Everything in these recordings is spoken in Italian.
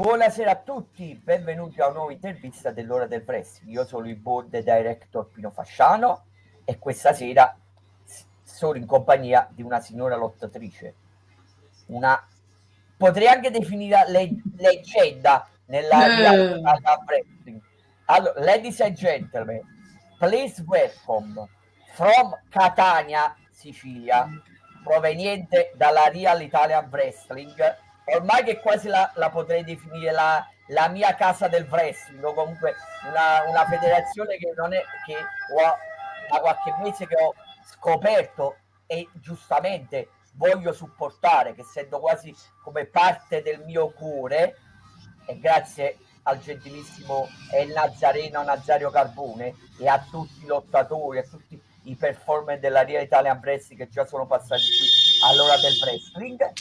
Buonasera a tutti, benvenuti a una nuova intervista dell'ora del wrestling. Io sono il board director Pino Fasciano e questa sera sono in compagnia di una signora lottatrice, una potrei anche definire leggenda nella wrestling. Allora, ladies and gentlemen, please welcome from Catania, Sicilia, proveniente dalla Real Italian Wrestling, ormai che quasi la potrei definire la mia casa del wrestling, o comunque una federazione che non è che ho, da qualche mese che ho scoperto e giustamente voglio supportare, che sento quasi come parte del mio cuore, e grazie al gentilissimo Nazzareno Nazario Carbone e a tutti i lottatori, a tutti i performer della Real Italian Wrestling che già sono passati qui all'ora del wrestling.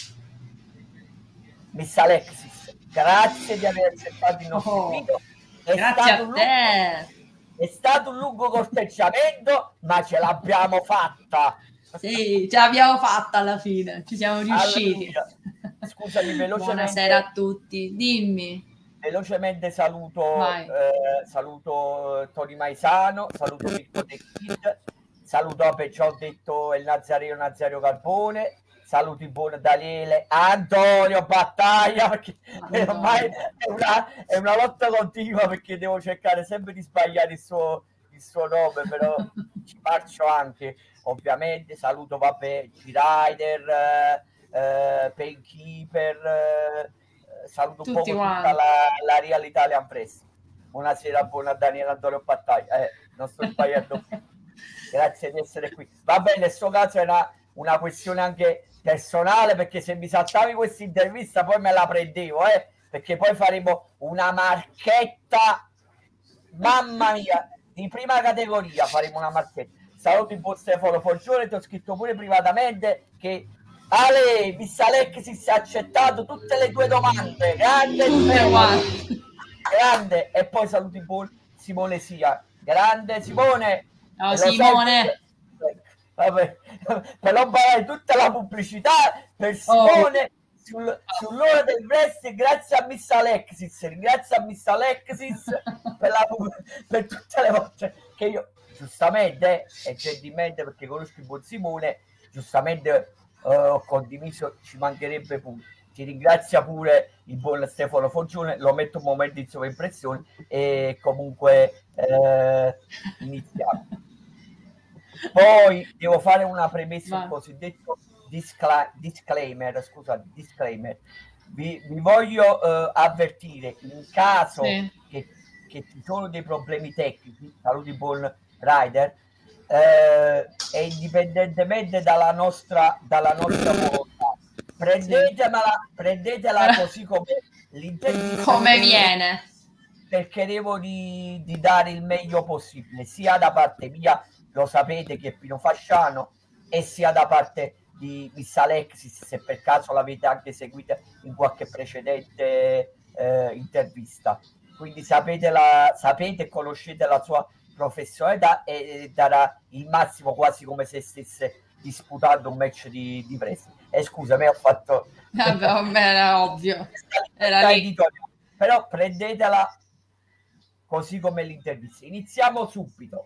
Miss Alexis, grazie di aver accettato il nostro invito. Grazie a te. È stato un lungo corteggiamento, ma ce l'abbiamo fatta. Sì, ce l'abbiamo fatta alla fine, ci siamo riusciti. Allora, scusami, velocemente. Buonasera a tutti, dimmi. Velocemente saluto Tony Maisano, saluto Victor The Kid, saluto perciò ho detto il Nazzareno Nazario Carbone. Saluti buon Daniele Antonio Battaglia, perché ormai è una lotta continua, perché devo cercare sempre di sbagliare il suo nome, però ci faccio anche, ovviamente. Saluto, vabbè, G-Rider, Painkeeper, saluto un po' tutta la Real Italian Press. Buonasera, buona Daniele Antonio Battaglia, non sto sbagliando. Grazie di essere qui. Vabbè, nel suo caso era una questione anche personale, perché se mi saltavi questa intervista poi me la prendevo, perché poi faremo una marchetta, mamma mia, di prima categoria faremo una marchetta. Saluto il buon Stefano Forgione, ti ho scritto pure privatamente che Ale, Miss Alexis ha accettato tutte le tue domande, grande Stefano, grande. E poi saluto il buon Simone Sian, grande Simone. Ciao Simone. Vabbè, per non parlare tutta la pubblicità per Simone sull'ora del wrestling, grazie a Miss Alexis, ringrazio a Miss Alexis per tutte le volte che io giustamente e gentilmente, perché conosco il buon Simone, giustamente ho condiviso, ci mancherebbe pure. Ti ringrazia pure il buon Stefano Forgione, lo metto un momento in sovraimpressione e comunque iniziamo. Poi devo fare una premessa, il cosiddetto disclaimer. Scusa, disclaimer. Vi voglio avvertire in caso che ci sono dei problemi tecnici. Saluti, buon rider. E indipendentemente dalla nostra volontà, prendetela così come l'intenzione. Come viene. Cercheremo di dare il meglio possibile, sia da parte mia, lo sapete che è Pino Fasciano, e sia da parte di Miss Alexis, se per caso l'avete anche seguita in qualche precedente intervista. Quindi sapete e conoscete la sua professionalità e darà il massimo, quasi come se stesse disputando un match di wrestling. E scusa, me ho fatto... Vabbè, era ovvio. Era lì. Però prendetela così come l'intervista. Iniziamo subito.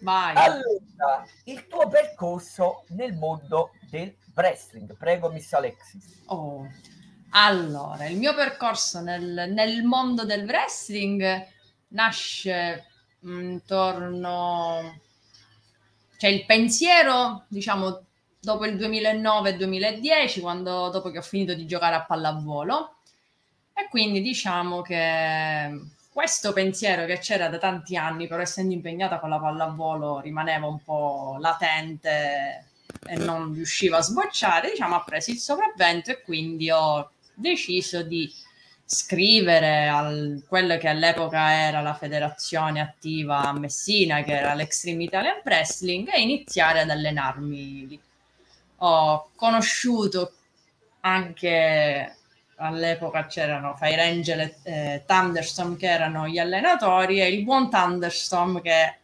Vai. Allora, il tuo percorso nel mondo del wrestling, prego Miss Alexis. Allora, il mio percorso nel mondo del wrestling nasce intorno, cioè il pensiero, diciamo, dopo il 2009-2010, quando dopo che ho finito di giocare a pallavolo, e quindi diciamo che questo pensiero che c'era da tanti anni, però essendo impegnata con la pallavolo rimaneva un po' latente e non riusciva a sbocciare, diciamo ha preso il sopravvento, e quindi ho deciso di scrivere a quella che all'epoca era la federazione attiva a Messina, che era l'Extreme Italian Wrestling, e iniziare ad allenarmi lì. Ho conosciuto anche... all'epoca c'erano Fire Angel e Thunderstorm, che erano gli allenatori, e il buon Thunderstorm, che è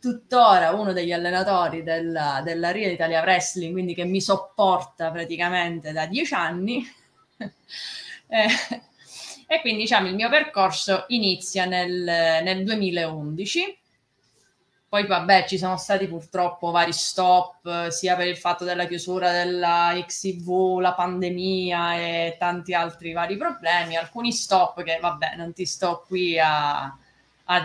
tuttora uno degli allenatori della Real Italia Wrestling, quindi che mi sopporta praticamente da 10 anni E quindi, diciamo, il mio percorso inizia nel 2011. Poi vabbè, ci sono stati purtroppo vari stop, sia per il fatto della chiusura della XTV, la pandemia e tanti altri vari problemi, alcuni stop che vabbè non ti sto qui a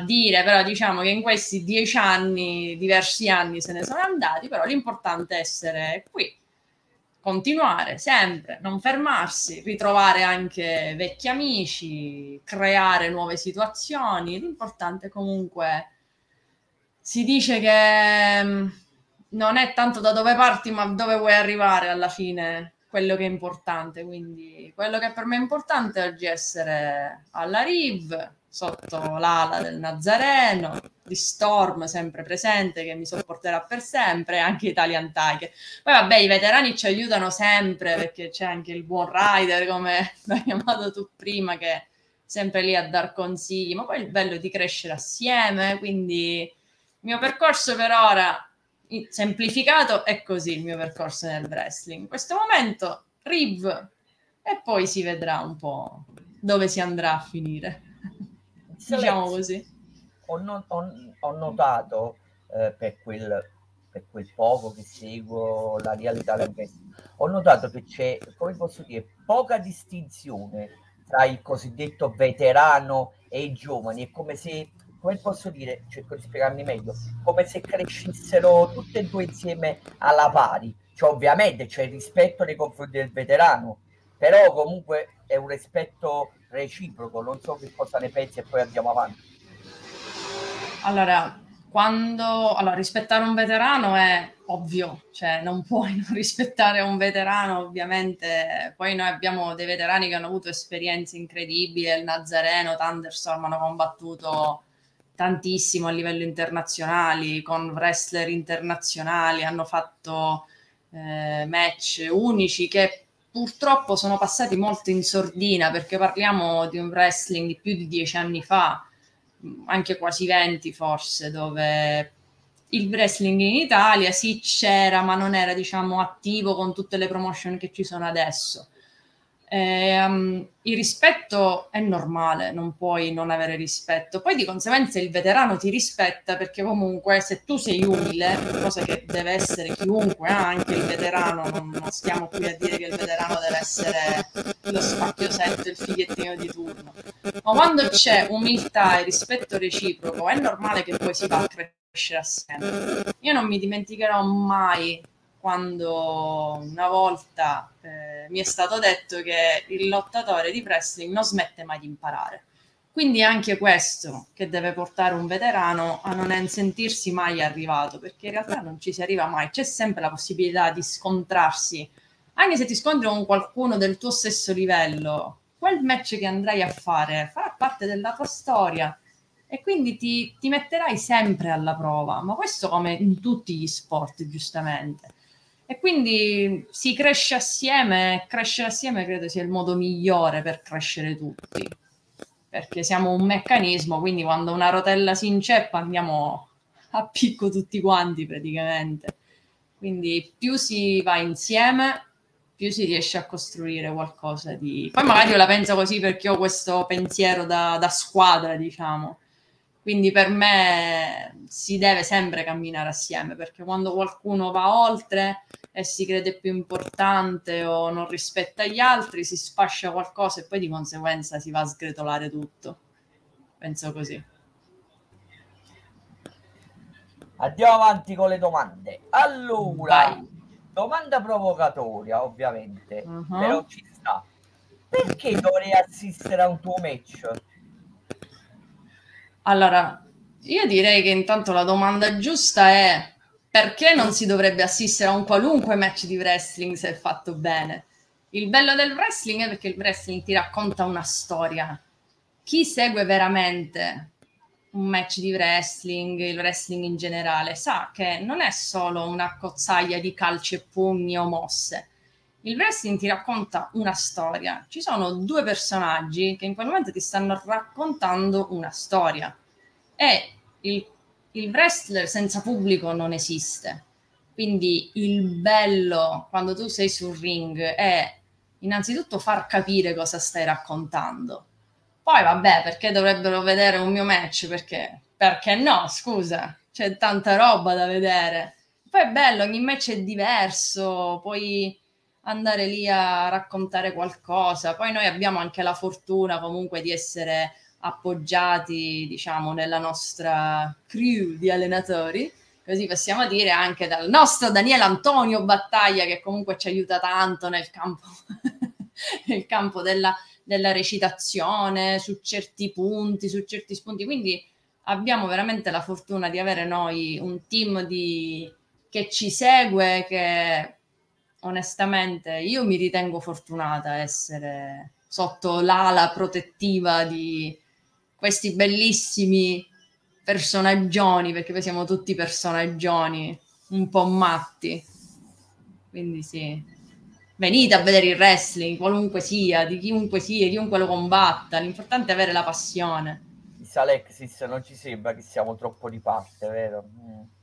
dire, però diciamo che in questi 10 anni, diversi anni se ne sono andati, però l'importante è essere qui, continuare sempre, non fermarsi, ritrovare anche vecchi amici, creare nuove situazioni, l'importante comunque. Si dice che non è tanto da dove parti, ma dove vuoi arrivare alla fine, quello che è importante. Quindi quello che per me è importante è oggi essere alla Riv, sotto l'ala del Nazzareno, di Storm sempre presente, che mi sopporterà per sempre, anche Italian Tiger. Poi vabbè, i veterani ci aiutano sempre, perché c'è anche il buon Rider, come l'hai chiamato tu prima, che è sempre lì a dar consigli. Ma poi il bello di crescere assieme, quindi... Il mio percorso per ora, semplificato, è così il mio percorso nel wrestling. In questo momento Riv e poi si vedrà un po' dove si andrà a finire. Diciamo così. Ho notato per quel poco che seguo la realtà del wrestling, ho notato che c'è, come posso dire, poca distinzione tra il cosiddetto veterano e i giovani. È come se... Come posso dire, cerco di spiegarmi meglio, come se crescessero tutte e due insieme alla pari. Cioè, ovviamente c'è il rispetto nei confronti del veterano, però comunque è un rispetto reciproco. Non so che cosa ne pensi e poi andiamo avanti. Allora, rispettare un veterano è ovvio, cioè non puoi non rispettare un veterano, ovviamente. Poi noi abbiamo dei veterani che hanno avuto esperienze incredibili, il Nazzareno, Thunderstorm hanno combattuto tantissimo a livello internazionale, con wrestler internazionali, hanno fatto match unici che purtroppo sono passati molto in sordina, perché parliamo di un wrestling di più di 10 anni fa, anche quasi 20 forse, dove il wrestling in Italia sì c'era, ma non era, diciamo, attivo con tutte le promotion che ci sono adesso. Il rispetto è normale, non puoi non avere rispetto. Poi di conseguenza il veterano ti rispetta, perché comunque se tu sei umile, cosa che deve essere chiunque, anche il veterano, non stiamo qui a dire che il veterano deve essere lo spacchiosetto, il figliettino di turno, ma quando c'è umiltà e rispetto reciproco è normale che poi si va a crescere assieme. Io non mi dimenticherò mai quando una volta mi è stato detto che il lottatore di wrestling non smette mai di imparare. Quindi anche questo che deve portare un veterano a non sentirsi mai arrivato, perché in realtà non ci si arriva mai, c'è sempre la possibilità di scontrarsi. Anche se ti scontri con qualcuno del tuo stesso livello, quel match che andrai a fare farà parte della tua storia e quindi ti metterai sempre alla prova, ma questo come in tutti gli sport, giustamente. E quindi si cresce assieme, crescere assieme credo sia il modo migliore per crescere tutti, perché siamo un meccanismo, quindi quando una rotella si inceppa andiamo a picco tutti quanti praticamente. Quindi più si va insieme, più si riesce a costruire qualcosa di... Poi magari io la penso così perché ho questo pensiero da squadra, diciamo. Quindi per me si deve sempre camminare assieme, perché quando qualcuno va oltre e si crede più importante o non rispetta gli altri, si sfascia qualcosa e poi di conseguenza si va a sgretolare tutto. Penso così. Andiamo avanti con le domande. Allora, vai. Domanda provocatoria ovviamente, però ci sta. Perché dovrei assistere a un tuo match? Allora, io direi che intanto la domanda giusta è: perché non si dovrebbe assistere a un qualunque match di wrestling se è fatto bene? Il bello del wrestling è perché il wrestling ti racconta una storia. Chi segue veramente un match di wrestling, il wrestling in generale, sa che non è solo una cozzaglia di calci e pugni o mosse. Il wrestling ti racconta una storia. Ci sono due personaggi che in quel momento ti stanno raccontando una storia. E il wrestler senza pubblico non esiste. Quindi il bello quando tu sei sul ring è innanzitutto far capire cosa stai raccontando. Poi vabbè, perché dovrebbero vedere un mio match? Perché no, scusa, c'è tanta roba da vedere. Poi è bello, ogni match è diverso, puoi andare lì a raccontare qualcosa. Poi noi abbiamo anche la fortuna comunque di essere appoggiati, diciamo, nella nostra crew di allenatori, così possiamo dire, anche dal nostro Daniele Antonio Battaglia, che comunque ci aiuta tanto nel campo della recitazione, su certi punti, su certi spunti. Quindi abbiamo veramente la fortuna di avere noi un team che ci segue, che onestamente io mi ritengo fortunata a essere sotto l'ala protettiva di questi bellissimi personaggioni, perché poi siamo tutti personaggioni un po' matti. Quindi sì, venite a vedere il wrestling, qualunque sia, di chiunque sia, chiunque lo combatta, l'importante è avere la passione. Miss Alexis, non ci sembra che siamo troppo di parte, vero?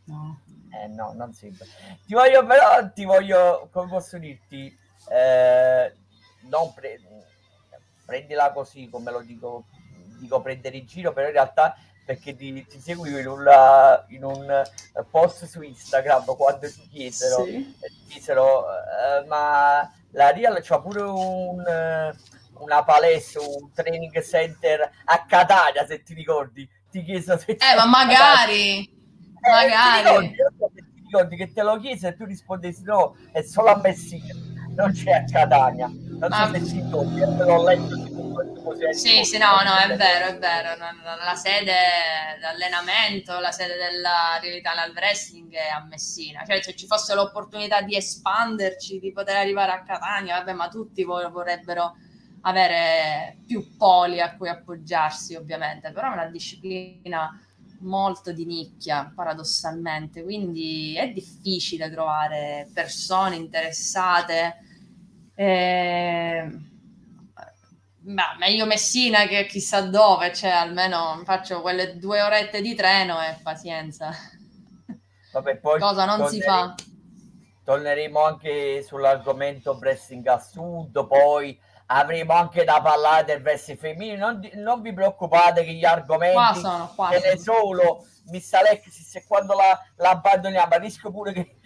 No. No, non sembra. Ti voglio però, come posso dirti, non prendila così, come lo dico prendere in giro, però in realtà, perché ti seguivo in un post su Instagram quando ti chiesero, sì, ma la Real c'ha pure una palestra, un training center a Catania, se ti ricordi. Ti chiesero se ma magari. Ti ricordi che te lo chiese e tu rispondessi no, è solo a Messina, non c'è a Catania. Non so se ti ricordi, l'ho letto. Sì, no, è vero. La sede d'allenamento, la sede della Real Italian Wrestling è a Messina. Cioè, se ci fosse l'opportunità di espanderci, di poter arrivare a Catania, vabbè, ma tutti vorrebbero avere più poli a cui appoggiarsi, ovviamente. Però è una disciplina molto di nicchia, paradossalmente. Quindi è difficile trovare persone interessate. Ma meglio Messina che chissà dove, cioè almeno faccio quelle 2 orette di treno e pazienza. Vabbè, poi cosa non si fa. Torneremo anche sull'argomento wrestling a sud, poi avremo anche da parlare del wrestling femminile, non vi preoccupate che gli argomenti qua sono. Ce ne solo. Miss Alexis, e quando la abbandoniamo rischio pure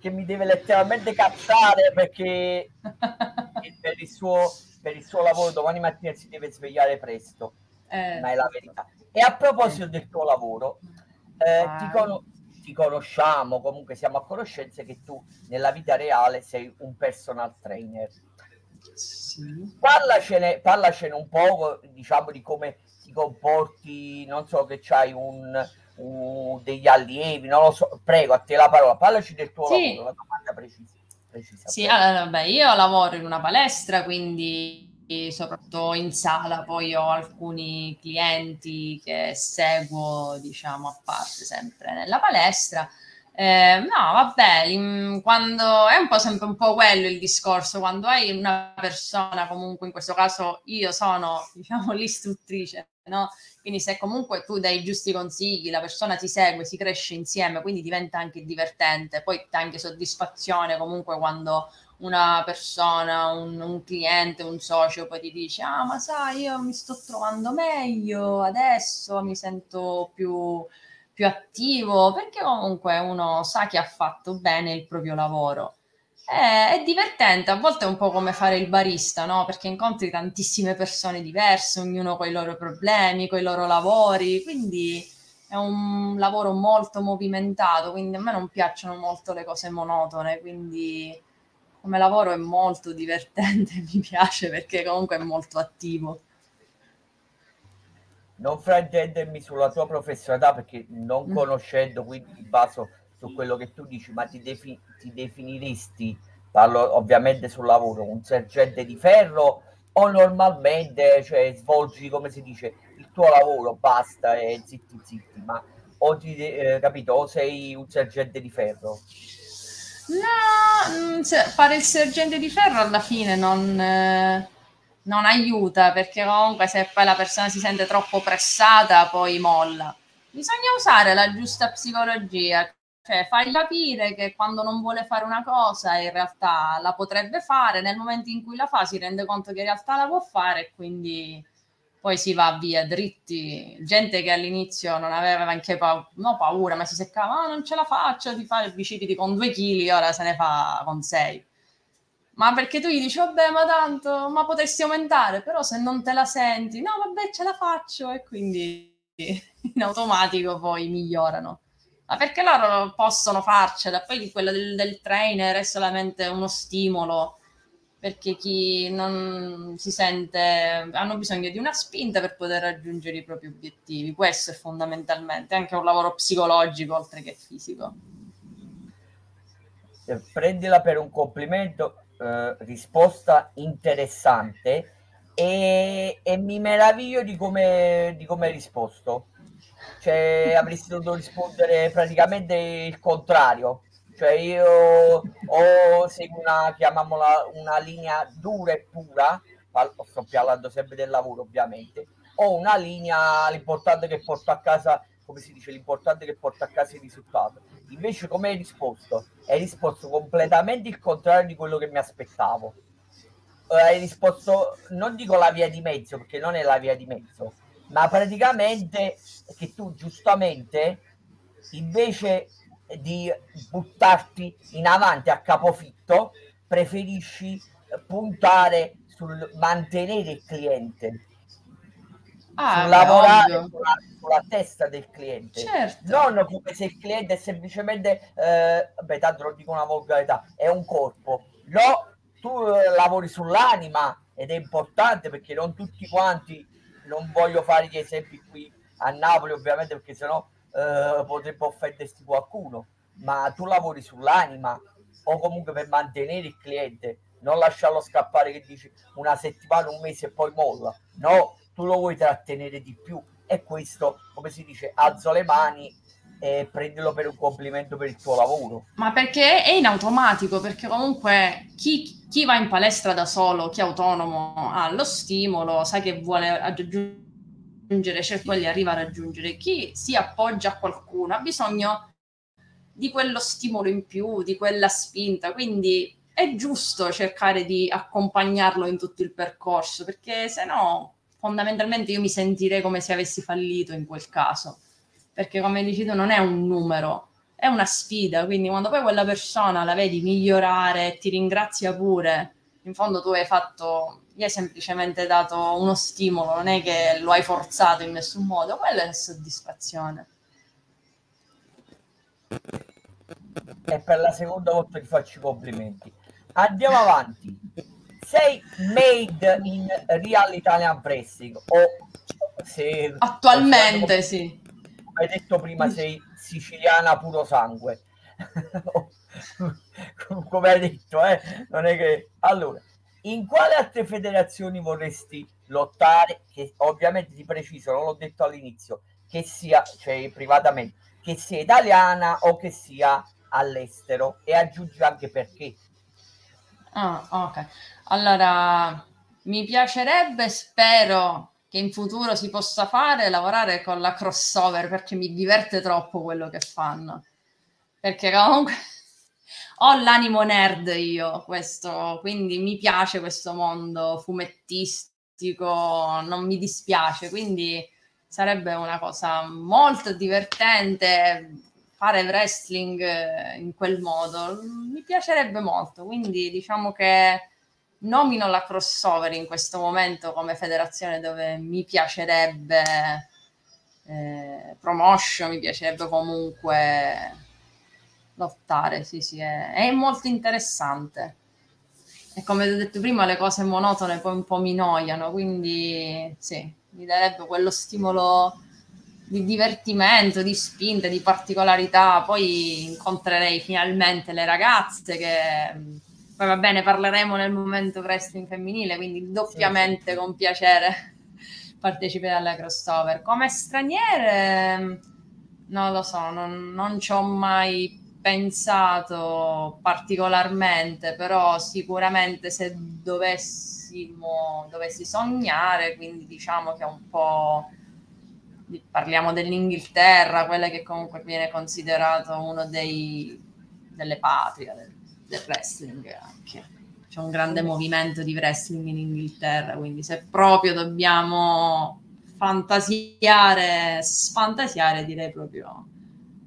che mi deve letteralmente cazzare, perché per il suo lavoro domani mattina si deve svegliare presto, ma è la verità. E a proposito del tuo lavoro, ti conosciamo, comunque siamo a conoscenza che tu nella vita reale sei un personal trainer. Sì. Parlacene un po', diciamo, di come ti comporti, non so, che c'hai degli allievi, non lo so, prego, a te la parola, parlaci del tuo lavoro, una domanda precisa. Sì, allora, vabbè, io lavoro in una palestra, quindi soprattutto in sala, poi ho alcuni clienti che seguo, diciamo, a parte sempre nella palestra. No, vabbè, quando è un po' sempre un po' quello il discorso, quando hai una persona, comunque in questo caso io sono, diciamo, l'istruttrice, no? Quindi se comunque tu dai i giusti consigli, la persona ti segue, si cresce insieme, quindi diventa anche divertente. Poi dà anche soddisfazione comunque quando una persona, un cliente, un socio poi ti dice ma sai, io mi sto trovando meglio adesso, mi sento più attivo, perché comunque uno sa che ha fatto bene il proprio lavoro. È divertente, a volte è un po' come fare il barista, no? Perché incontri tantissime persone diverse, ognuno con i loro problemi, con i loro lavori, quindi è un lavoro molto movimentato, quindi a me non piacciono molto le cose monotone, quindi come lavoro è molto divertente, mi piace, perché comunque è molto attivo. Non fraintendermi sulla tua professionalità, perché non conoscendo, quindi mi baso su quello che tu dici, ma ti definiresti, parlo ovviamente sul lavoro, un sergente di ferro, o normalmente, cioè, svolgi, come si dice, il tuo lavoro, basta, e zitti, ma o sei un sergente di ferro? No, fare il sergente di ferro alla fine non aiuta, perché comunque se poi la persona si sente troppo pressata poi molla. Bisogna usare la giusta psicologia, cioè fai capire che quando non vuole fare una cosa in realtà la potrebbe fare, nel momento in cui la fa si rende conto che in realtà la può fare, e quindi poi si va via dritti, gente che all'inizio non aveva anche paura, ma si seccava, non ce la faccio, ti fa il bicipiti con 2 chili, ora se ne fa con 6. Ma perché tu gli dici, vabbè, ma tanto, ma potresti aumentare, però se non te la senti, no, vabbè, ce la faccio, e quindi in automatico poi migliorano. Ma perché loro possono farcela, poi quella del trainer è solamente uno stimolo, perché chi non si sente, hanno bisogno di una spinta per poter raggiungere i propri obiettivi. Questo è fondamentalmente anche un lavoro psicologico oltre che fisico. Prendila per un complimento, risposta interessante, e mi meraviglio di come hai risposto. Cioè, avresti dovuto rispondere praticamente il contrario. Cioè, io seguo una, chiamiamola, una linea dura e pura, sto parlando sempre del lavoro ovviamente, ho una linea, l'importante che porto a casa, come si dice, l'importante che porto a casa il risultato. Invece come hai risposto? Hai risposto completamente il contrario di quello che mi aspettavo. Hai risposto, non dico la via di mezzo, perché non è la via di mezzo, ma praticamente che tu giustamente, invece di buttarti in avanti a capofitto, preferisci puntare sul mantenere il cliente, sul lavorare sulla testa del cliente, certo. Non come se il cliente è semplicemente beh, tanto lo dico una volgarità, è un corpo. No, tu lavori sull'anima, ed è importante, perché non tutti quanti, non voglio fare gli esempi qui a Napoli ovviamente, perché sennò potrebbe offendersi qualcuno, ma tu lavori sull'anima, o comunque per mantenere il cliente, non lasciarlo scappare che dici una settimana, un mese e poi molla. No, tu lo vuoi trattenere di più, e questo, come si dice, alzo le mani e prendilo per un complimento per il tuo lavoro. Ma perché è in automatico, perché comunque chi va in palestra da solo, chi è autonomo, ha lo stimolo, sa che vuole aggiungere, certo, li arriva a raggiungere. Chi si appoggia a qualcuno ha bisogno di quello stimolo in più, di quella spinta, quindi è giusto cercare di accompagnarlo in tutto il percorso, perché se no fondamentalmente io mi sentirei come se avessi fallito in quel caso, perché come dici tu non è un numero, è una sfida, quindi quando poi quella persona la vedi migliorare, ti ringrazia pure, in fondo tu hai fatto, gli hai semplicemente dato uno stimolo, non è che lo hai forzato in nessun modo, quella è soddisfazione. E per la seconda volta ti faccio i complimenti. Andiamo avanti. Sei made in Real Italian Wrestling, o se attualmente, sì, hai detto prima, sei siciliana puro sangue. Come hai detto, non è che... Allora, in quale altre federazioni vorresti lottare? Che ovviamente di preciso non l'ho detto all'inizio, che sia, cioè privatamente, che sia italiana o che sia all'estero, e aggiungi anche perché. Ah, ok. Allora, mi piacerebbe, spero che in futuro si possa fare, lavorare con la Crossover, perché mi diverte troppo quello che fanno. Perché comunque... ho l'animo nerd io, questo, quindi mi piace questo mondo fumettistico, non mi dispiace, quindi sarebbe una cosa molto divertente fare wrestling in quel modo, mi piacerebbe molto, quindi diciamo che nomino la Crossover in questo momento come federazione dove mi piacerebbe promotion, mi piacerebbe comunque lottare, sì, è molto interessante, e come ho detto prima le cose monotone poi un po' mi noiano, quindi sì, mi darebbe quello stimolo di divertimento, di spinta, di particolarità. Poi incontrerei finalmente le ragazze, che poi va bene, parleremo nel momento wrestling femminile, quindi doppiamente sì, con piacere parteciperò alla Crossover. Come straniere non lo so, non ci ho mai pensato particolarmente, però sicuramente se dovessi sognare, quindi diciamo che è un po', parliamo dell'Inghilterra, quella che comunque viene considerato uno delle patrie del wrestling anche. c'è un grande movimento di wrestling in Inghilterra, quindi se proprio dobbiamo fantasiare, sfantasiare, direi proprio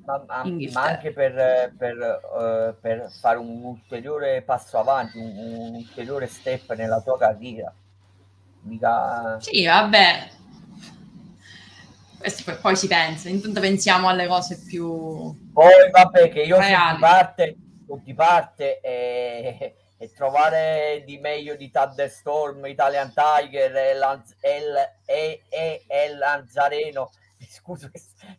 ma anche per fare un ulteriore passo avanti, un ulteriore step nella tua carriera. Mica... Sì, vabbè, questo poi si pensa, intanto pensiamo alle cose più poi vabbè che io su di parte e trovare di meglio di Thunderstorm, Italian Tiger e Nazzareno, scusa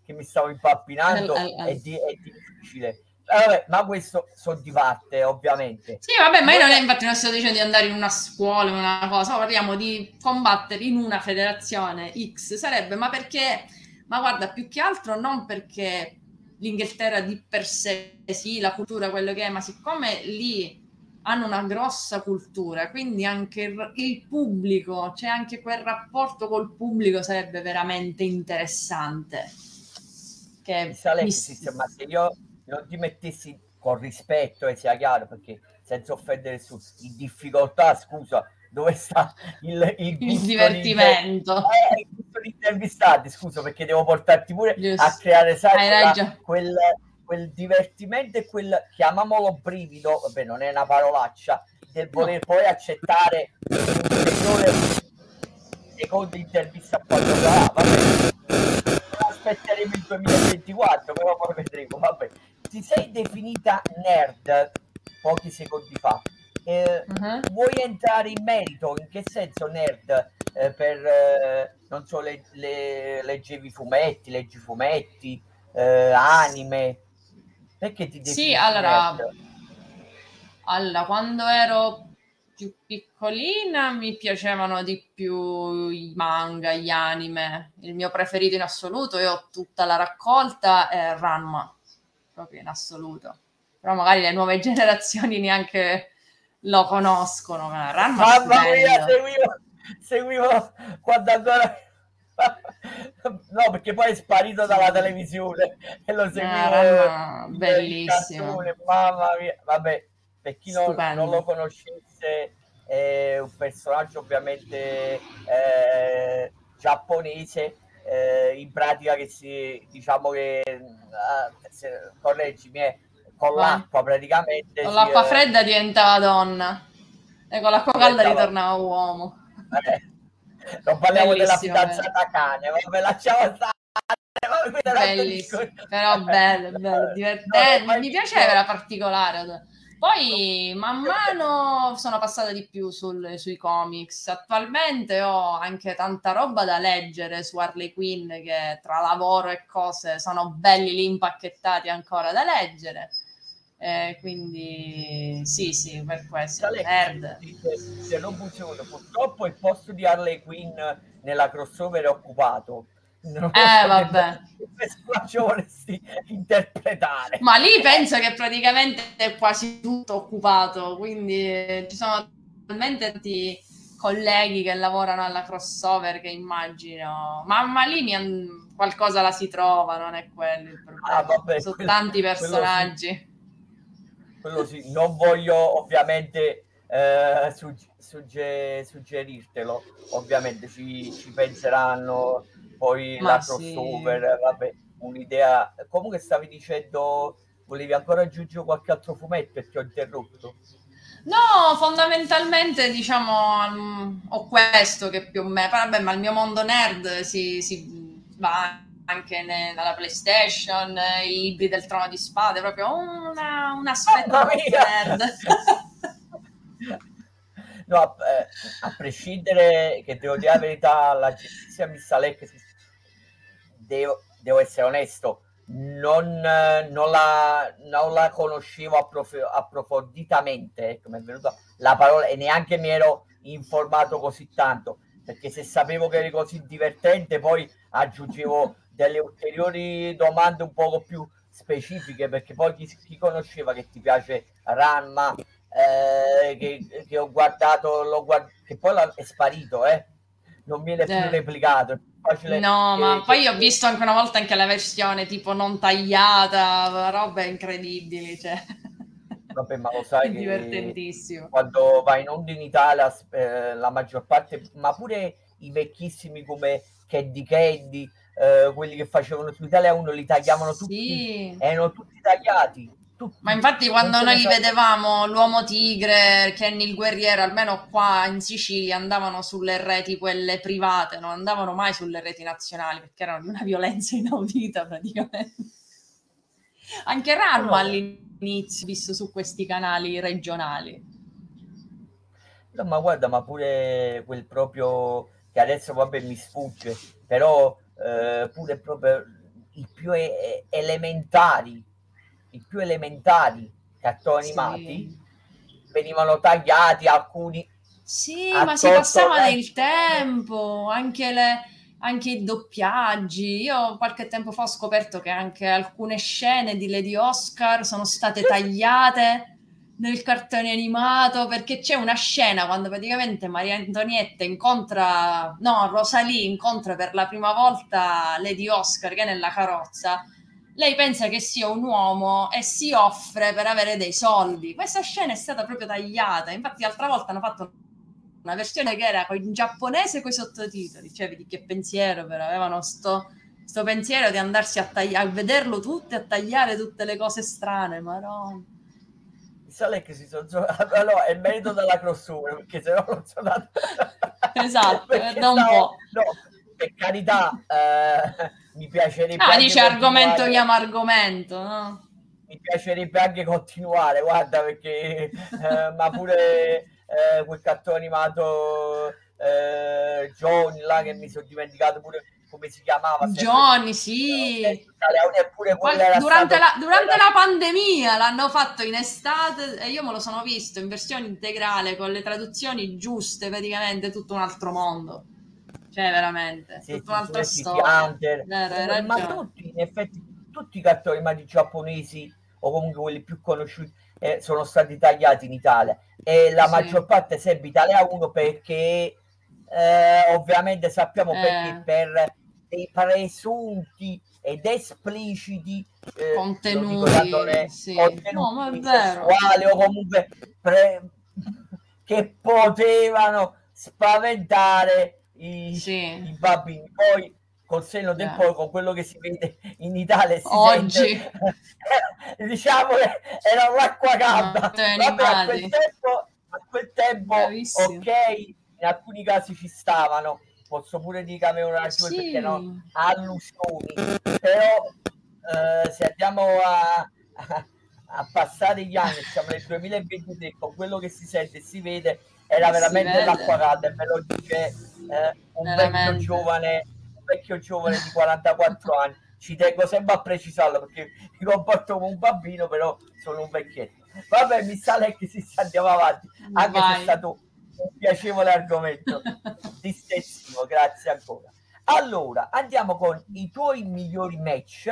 che mi stavo impappinando, è difficile. Vabbè, ma questo sono di parte, ovviamente. Sì, vabbè, ma io non è, infatti non sto dicendo di andare in una scuola, una cosa, parliamo di combattere in una federazione X, sarebbe, ma perché, ma guarda, più che altro non perché l'Inghilterra di per sé, sì, la cultura, quello che è, ma siccome lì hanno una grossa cultura, quindi anche il pubblico, cioè anche quel rapporto col pubblico sarebbe veramente interessante. Che ma se io non ti mettessi, con rispetto e sia chiaro, perché senza offendere nessuno, in difficoltà, scusa, dove sta il divertimento? Il gusto di intervistati, scusa, perché devo portarti pure a creare, sai, quel divertimento e quel, chiamiamolo brivido, vabbè non è una parolaccia, del voler poi accettare secondo intervista a quanto aspetteremo il 2024, però poi vedremo, vabbè. Ti sei definita nerd pochi secondi fa, vuoi entrare in merito? In che senso nerd? Non so, leggi fumetti, anime, perché ti definisci? Sì, allora, nerd? Allora, quando ero più piccolina mi piacevano di più i manga, gli anime. Il mio preferito in assoluto, io ho tutta la raccolta, è Ranma, proprio in assoluto, però magari le nuove generazioni neanche lo conoscono. Ma Ranma, mamma mia, seguivo quando ancora no, perché poi è sparito dalla televisione e lo seguivo, bellissimo, cartone, mamma mia, vabbè, per chi non lo conoscesse è un personaggio ovviamente giapponese. In pratica che si, diciamo che correggimi, con l'acqua praticamente con l'acqua fredda diventava donna e con l'acqua calda ritornava uomo. Non parliamo bellissimo, della fidanzata cane, vabbè, lasciamo stare, bellissimo, però bello, divertente, no, mi piaceva, era particolare. Poi man mano sono passata di più sui comics. Attualmente ho anche tanta roba da leggere su Harley Quinn, che tra lavoro e cose sono belli lì impacchettati ancora da leggere. Quindi sì, per questo. Nerd. Se non funziona, purtroppo il posto di Harley Quinn nella crossover è occupato. Vabbè, interpretare, ma lì penso che praticamente è quasi tutto occupato, quindi ci sono talmente tanti colleghi che lavorano alla crossover che immagino, ma lì qualcosa la si trova, non è quello il problema. Vabbè, sono tanti personaggi, quello sì. Non voglio ovviamente suggerirtelo, ovviamente ci penseranno poi. Ma la crossover, sì. Vabbè, un'idea. Comunque stavi dicendo, volevi ancora aggiungere qualche altro fumetto e ti ho interrotto? No, fondamentalmente diciamo ho questo che più o meno, vabbè, ma il mio mondo nerd si va anche dalla PlayStation, i libri del Trono di Spade, proprio un aspetto nerd. No, a prescindere, che devo dire la verità, la giustizia Miss Alexis, devo essere onesto, non la conoscevo approfonditamente, ecco, mi è venuta la parola, e neanche mi ero informato così tanto, perché se sapevo che era così divertente poi aggiungevo delle ulteriori domande un poco più specifiche, perché poi chi conosceva che ti piace Ranma, che ho guardato, che poi è sparito, non viene più replicato. No, ma poi ho visto anche una volta anche la versione tipo non tagliata, roba incredibile, cioè. Vabbè, ma lo sai, è divertentissimo. Quando va in onda in Italia la maggior parte, ma pure i vecchissimi come Caddy, quelli che facevano su Italia 1, li tagliavano tutti, sì. Erano tutti tagliati. Tutti. Ma infatti quando noi li vedevamo, l'Uomo Tigre, Kenny il Guerriero, almeno qua in Sicilia andavano sulle reti quelle private, non andavano mai sulle reti nazionali, perché erano di una violenza inaudita praticamente. Anche Ranma all'inizio, visto su questi canali regionali. No, ma guarda, ma pure quel proprio, che adesso vabbè mi sfugge, però pure proprio i più elementari, cartoni sì. Animati venivano tagliati alcuni, sì, ma si passava del tempo, anche i doppiaggi. Io qualche tempo fa ho scoperto che anche alcune scene di Lady Oscar sono state tagliate nel cartone animato, perché c'è una scena quando praticamente Maria Antonietta Rosalie incontra per la prima volta Lady Oscar che è nella carrozza. Lei pensa che sia un uomo e si offre per avere dei soldi. Questa scena è stata proprio tagliata. Infatti l'altra volta hanno fatto una versione che era in giapponese coi sottotitoli. Cioè, vedi che pensiero, però. Avevano sto pensiero di andarsi a vederlo tutto e a tagliare tutte le cose strane. Ma no. Sa lei che si sono giocato. No, è merito della crossover, perché se no non sono andato. Esatto, da un po'. No, per carità... mi piacerebbe dice argomento chiama argomento, no? Mi piacerebbe anche continuare, guarda, perché ma pure quel cartone animato Johnny là, che mi sono dimenticato pure come si chiamava sempre. Johnny, sì, pure durante la pandemia l'hanno fatto in estate e io me lo sono visto in versione integrale con le traduzioni giuste, praticamente tutto un altro mondo. Cioè, veramente, sì, tutto un'altra storia. Ma tutti, in effetti, tutti i cartoni animati giapponesi, o comunque quelli più conosciuti, sono stati tagliati in Italia. E la maggior parte serve Italia 1 perché, ovviamente, sappiamo perché, per dei presunti ed espliciti contenuti, sì. Contenuti sessuali, o comunque che potevano spaventare i bambini. Poi col senno del poi, con quello che si vede in Italia e si oggi sente, diciamo che era l'acqua calda. Vabbè, a quel tempo ok, in alcuni casi ci stavano, posso pure dire che avevo ragione, perché no, allusioni, però se andiamo a passare gli anni, siamo nel 2023, con quello che si sente e si vede, era veramente l'acqua calda. E me lo dice un vecchio giovane di 44 anni. Ci tengo sempre a precisarlo, perché mi comporto come un bambino, però sono un vecchietto. Vabbè, mi sa che si sta, andiamo avanti, anche se è stato un piacevole argomento distensivo. Grazie ancora. Allora, andiamo con i tuoi migliori match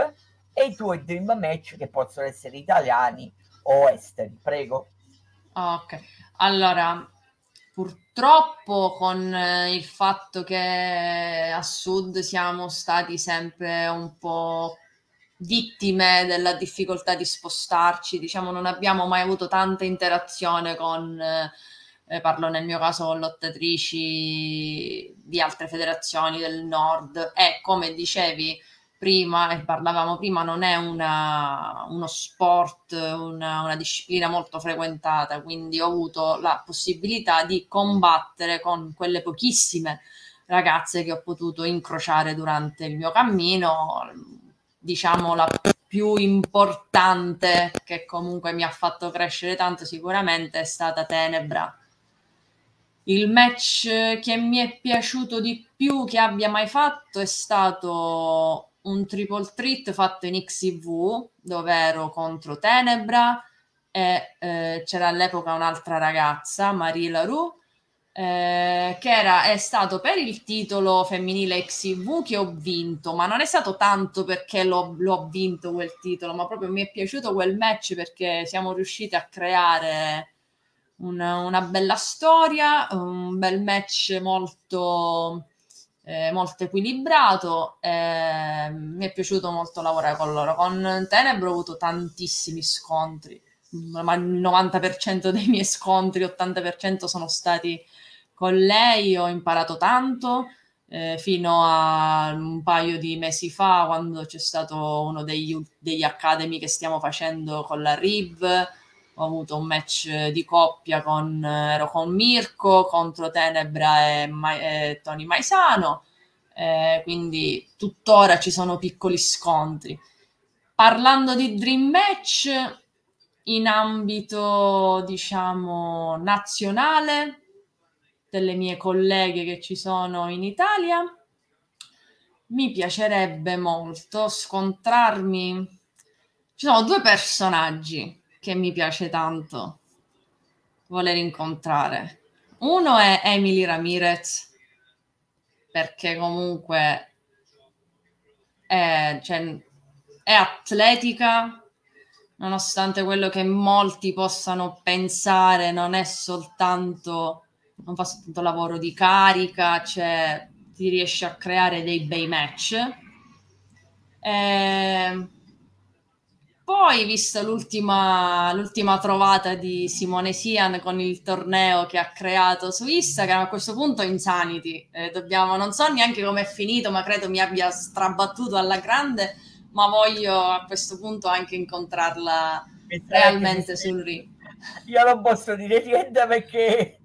e i tuoi dream match, che possono essere italiani o esteri. Prego. Ok, allora, purtroppo con il fatto che a sud siamo stati sempre un po' vittime della difficoltà di spostarci, diciamo non abbiamo mai avuto tanta interazione con, parlo nel mio caso, con lottatrici di altre federazioni del nord, e come dicevi prima e parlavamo prima, non è uno sport, una disciplina molto frequentata, quindi ho avuto la possibilità di combattere con quelle pochissime ragazze che ho potuto incrociare durante il mio cammino. Diciamo la più importante, che comunque mi ha fatto crescere tanto sicuramente, è stata Tenebra. Il match che mi è piaciuto di più che abbia mai fatto è stato un triple threat fatto in XIV, dove ero contro Tenebra e c'era all'epoca un'altra ragazza, Marie Larue, è stato per il titolo femminile XIV che ho vinto, ma non è stato tanto perché l'ho vinto quel titolo, ma proprio mi è piaciuto quel match perché siamo riusciti a creare una bella storia, un bel match molto equilibrato. Mi è piaciuto molto lavorare con loro. Con Tenebra ho avuto tantissimi scontri, ma il 90% dei miei scontri, 80% sono stati con lei. Ho imparato tanto, fino a un paio di mesi fa, quando c'è stato uno degli academy che stiamo facendo con la RIV. Ho avuto un match di coppia ero con Mirko contro Tenebra e Tony Maisano, quindi tuttora ci sono piccoli scontri. Parlando di dream match in ambito, diciamo, nazionale, delle mie colleghe che ci sono in Italia, mi piacerebbe molto scontrarmi. Ci sono due personaggi che mi piace tanto voler incontrare. Uno è Emily Ramirez, perché comunque è atletica, nonostante quello che molti possano pensare, non fa soltanto lavoro di carica, cioè ti riesce a creare dei bei match. Poi, vista l'ultima trovata di Simone Sian con il torneo che ha creato su Instagram, a questo punto Insanity. Non so neanche come è finito, ma credo mi abbia strabattuto alla grande, ma voglio a questo punto anche incontrarla realmente sul ring. Io non posso dire niente perché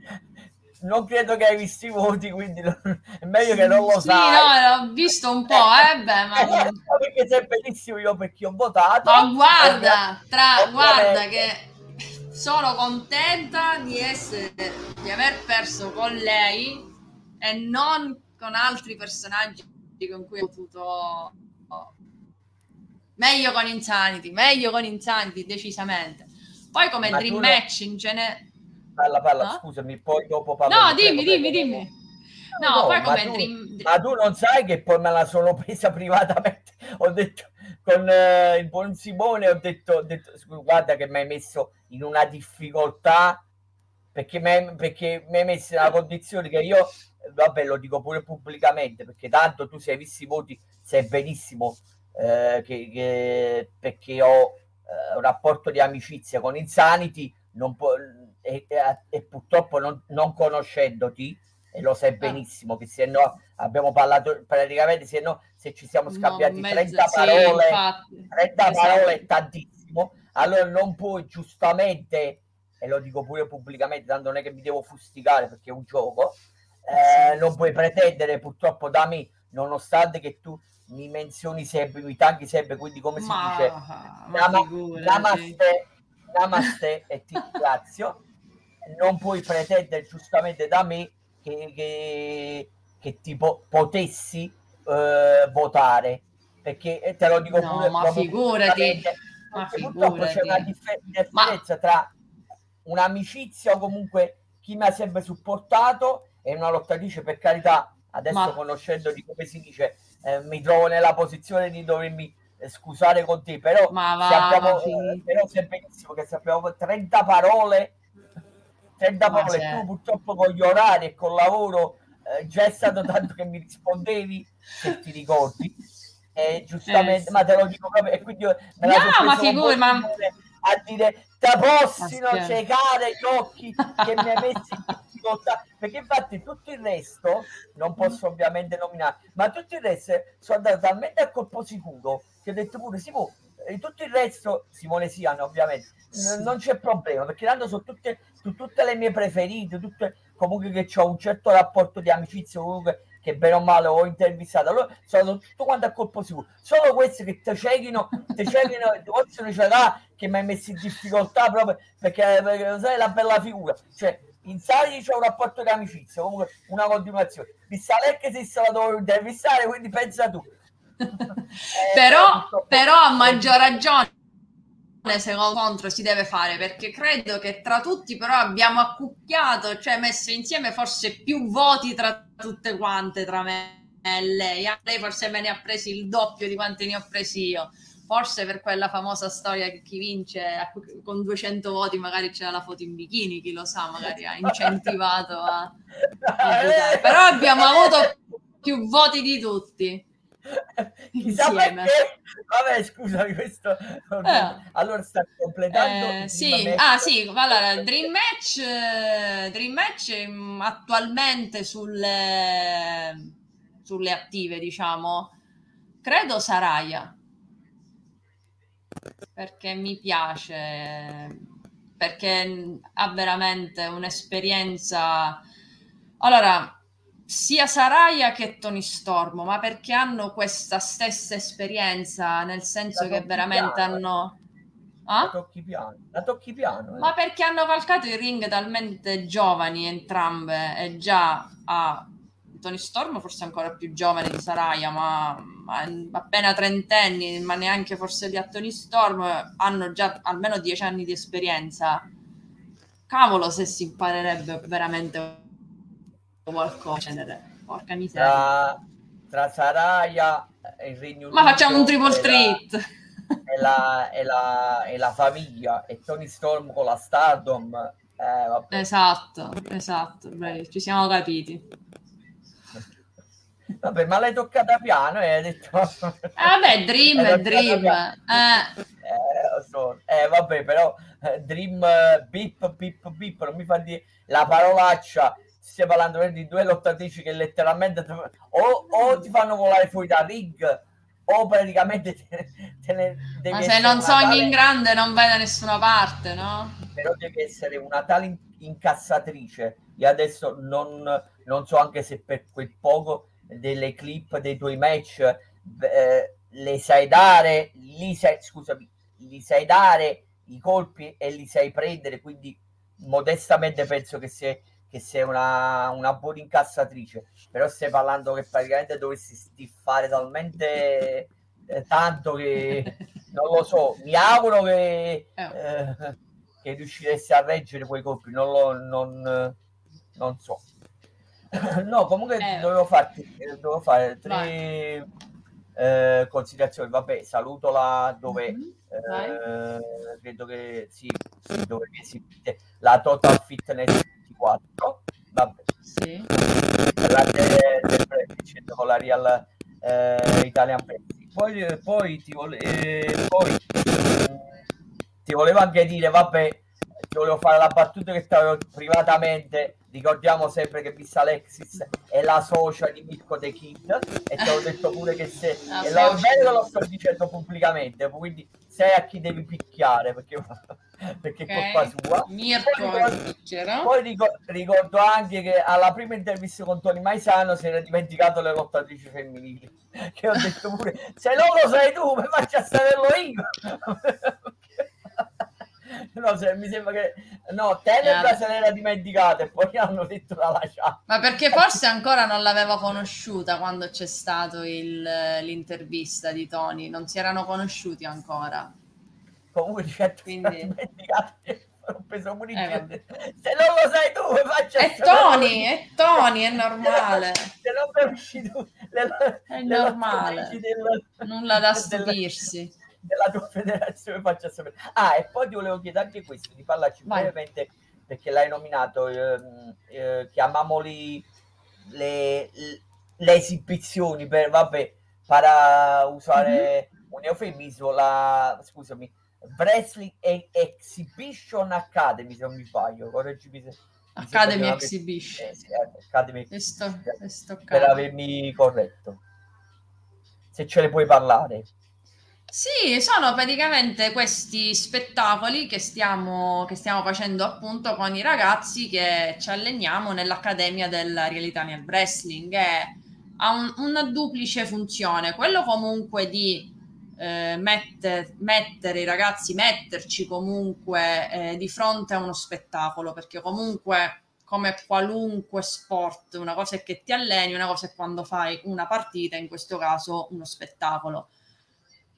non credo che hai visto i voti, quindi è meglio che non lo sai. No, l'ho visto un po', perché sei bellissimo io, perché ho votato. Ma guarda che sono contenta di aver perso con lei e non con altri personaggi con cui ho potuto. Meglio con Insanity, decisamente. Poi come dream match in genere. Parla, no? Scusami, poi dopo parlo. No, dimmi. No, poi come ma tu non sai che poi me la sono presa privatamente. Ho detto con il buon Simone, ho detto guarda che mi hai messo in una difficoltà, perché mi hai messo nella condizione che io, vabbè, lo dico pure pubblicamente, perché tanto tu sei visto i voti, sai benissimo perché ho un rapporto di amicizia con Insanity, non può. E purtroppo non conoscendoti, e lo sai benissimo che se no abbiamo parlato praticamente, se no se ci siamo scambiati 30 parole è tantissimo, allora non puoi, giustamente, e lo dico pure pubblicamente, tanto non è che mi devo fustigare perché è un gioco, non puoi pretendere purtroppo da me, nonostante che tu mi menzioni sempre, mi tanchi sempre, quindi come si dice, namaste e ti ringrazio. Non puoi pretendere giustamente da me che tipo potessi votare, perché te lo dico pure. Ma figurati, purtroppo c'è una differenza tra un'amicizia o comunque chi mi ha sempre supportato e una lottatrice, per carità, adesso conoscendo di come si dice, mi trovo nella posizione di dovermi scusare con te, però sai benissimo che sappiamo 30 parole, tu purtroppo con gli orari e col lavoro già è stato tanto che mi rispondevi, se ti ricordi, giustamente, ma te lo dico proprio, e quindi a dire te possino ciecare gli occhi che mi hai messo in difficoltà, perché infatti tutto il resto non posso ovviamente nominare, ma tutto il resto sono andato talmente a colpo sicuro che ho detto pure si può, e tutto il resto Simone Siano ovviamente non c'è problema, perché tanto sono tutte le mie preferite, tutte comunque che ho un certo rapporto di amicizia comunque, che bene o male ho intervistato, allora sono tutto quanto a colpo sicuro, solo questi che te cieghino e possono cedare, che mi hai messo in difficoltà proprio perché non sai la bella figura, cioè in Sali c'è un rapporto di amicizia, comunque una continuazione, Miss Alexis la dovevo intervistare, quindi pensa tu. Però a maggior ragione secondo contro si deve fare, perché credo che tra tutti però abbiamo accucchiato, cioè messo insieme forse più voti tra tutte quante, tra me e lei. Lei forse me ne ha presi il doppio di quanti ne ho presi io, forse per quella famosa storia che chi vince con 200 voti magari c'era la foto in bikini, chi lo sa, magari ha incentivato a però abbiamo avuto più voti di tutti. Chissà perché, vabbè, scusami, questo allora sta completando sì. Ah sì, allora, Dream Match attualmente sulle attive, diciamo, credo Saraya, perché mi piace, perché ha veramente un'esperienza. Allora, sia Saraya che Tony Storm, ma perché hanno questa stessa esperienza, nel senso che veramente piano, hanno... La tocchi piano. Ma perché hanno valcato il ring talmente giovani entrambe, e già a Tony Storm forse ancora più giovane di Saraya, ma appena trentenni, ma neanche forse di Tony Storm, hanno già almeno 10 anni di esperienza. Cavolo, se si imparerebbe veramente... porca miseria, tra Saraya e il Regno Unito, ma facciamo un triple treat e la famiglia, e Tony Storm con la Stardom, vabbè. esatto, bravi, ci siamo capiti. Vabbè, ma l'hai toccata piano e hai detto vabbè, Dream vabbè, però Dream bip, non mi fa dire la parolaccia. Stiamo parlando di due lottatrici che letteralmente o ti fanno volare fuori da ring, o praticamente te ne devi... Ma se non sogni tale... in grande non vai da nessuna parte, no? Però devi essere una tale incassatrice. Io adesso non so, anche se per quel poco delle clip dei tuoi match le sai dare, li sai dare i colpi e li sai prendere, quindi modestamente penso che sei una buona incassatrice, però stai parlando che praticamente dovresti stiffare talmente tanto che non lo so, mi auguro che riusciresti a reggere quei colpi, non so. No, comunque dovevo fare 3 considerazioni. Vabbè, saluto la dove... credo che sì, dove mi esibite la Total Fitness 4, vabbè, sì. Con la Real Italian Wrestling. Poi ti volevo anche dire, vabbè, ti volevo fare la battuta che stavo privatamente. Ricordiamo sempre che Miss Alexis è la socia di Victor The Kid, e ti avevo detto pure che se lo sto dicendo pubblicamente, quindi sei a chi devi picchiare, perché okay, colpa sua. Poi ricordo anche che alla prima intervista con Tony Maisano si era dimenticato le lottatrici femminili, che ho detto pure se non lo sai tu mi faccio a saperlo io. No, mi sembra che Tenebra se l'era dimenticata e poi hanno detto la lasciata. Ma perché forse ancora non l'aveva conosciuta quando c'è stato l'intervista di Tony, non si erano conosciuti ancora. Comunque ho preso pure. Se non lo sai tu, faccia. È Tony, è normale. Se non capisci tu, è normale. Nulla da stupirsi. Della tua federazione faccia sapere. E poi ti volevo chiedere anche questo, di parlarci brevemente, perché l'hai nominato, chiamiamoli le esibizioni, per usare un eufemismo, Wrestling Exhibition Academy, se non mi sbaglio, correggimi se... Academy Exhibition. Academy Exhibition, per avermi corretto. Se ce ne puoi parlare. Sì, sono praticamente questi spettacoli che stiamo facendo appunto con i ragazzi che ci alleniamo nell'Accademia della Real Italian Wrestling. Ha una duplice funzione, quello comunque di metterci comunque di fronte a uno spettacolo, perché comunque come qualunque sport, una cosa è che ti alleni, una cosa è quando fai una partita, in questo caso uno spettacolo.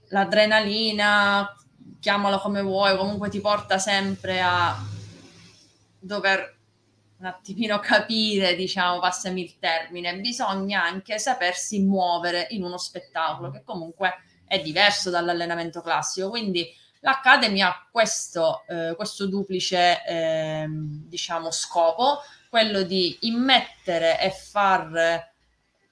L'adrenalina, chiamalo come vuoi, comunque ti porta sempre a dover un attimino capire, diciamo, passami il termine, bisogna anche sapersi muovere in uno spettacolo che comunque è diverso dall'allenamento classico, quindi l'Academy ha questo duplice diciamo scopo, quello di immettere e far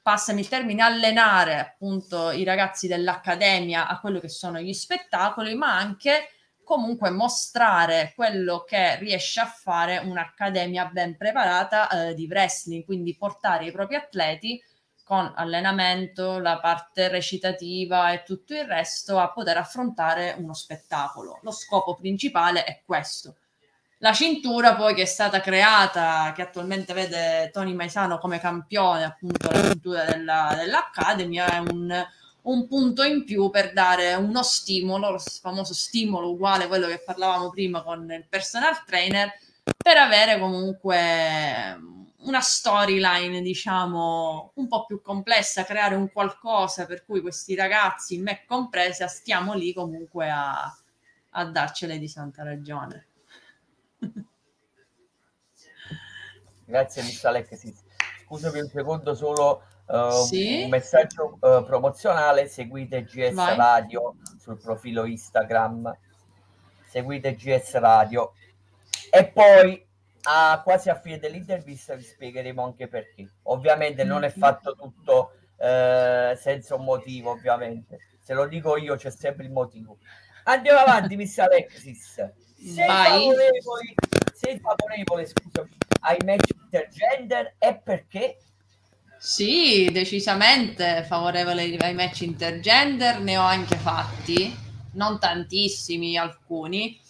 passami il termine, allenare appunto i ragazzi dell'accademia a quello che sono gli spettacoli, ma anche comunque mostrare quello che riesce a fare un'accademia ben preparata di wrestling, quindi portare i propri atleti con allenamento, la parte recitativa e tutto il resto a poter affrontare uno spettacolo. Lo scopo principale è questo. La cintura poi che è stata creata, che attualmente vede Tony Maisano come campione, appunto la cintura dell'Academy, è un punto in più per dare uno stimolo, lo famoso stimolo uguale a quello che parlavamo prima con il personal trainer, per avere comunque una storyline, diciamo, un po' più complessa, creare un qualcosa per cui questi ragazzi, me compresa, stiamo lì comunque a darcele di santa ragione. Grazie Miss Alexis. Scusami un secondo solo, sì? Un messaggio promozionale. Seguite GS Radio sul profilo Instagram, seguite GS Radio, e poi quasi a fine dell'intervista vi spiegheremo anche perché. Ovviamente non è fatto tutto senza un motivo, ovviamente se lo dico io c'è sempre il motivo. Andiamo avanti Miss Alexis. Sei favorevole, scusami, ai match intergender, e perché? Sì, decisamente favorevole ai match intergender, ne ho anche fatti, non tantissimi, alcuni.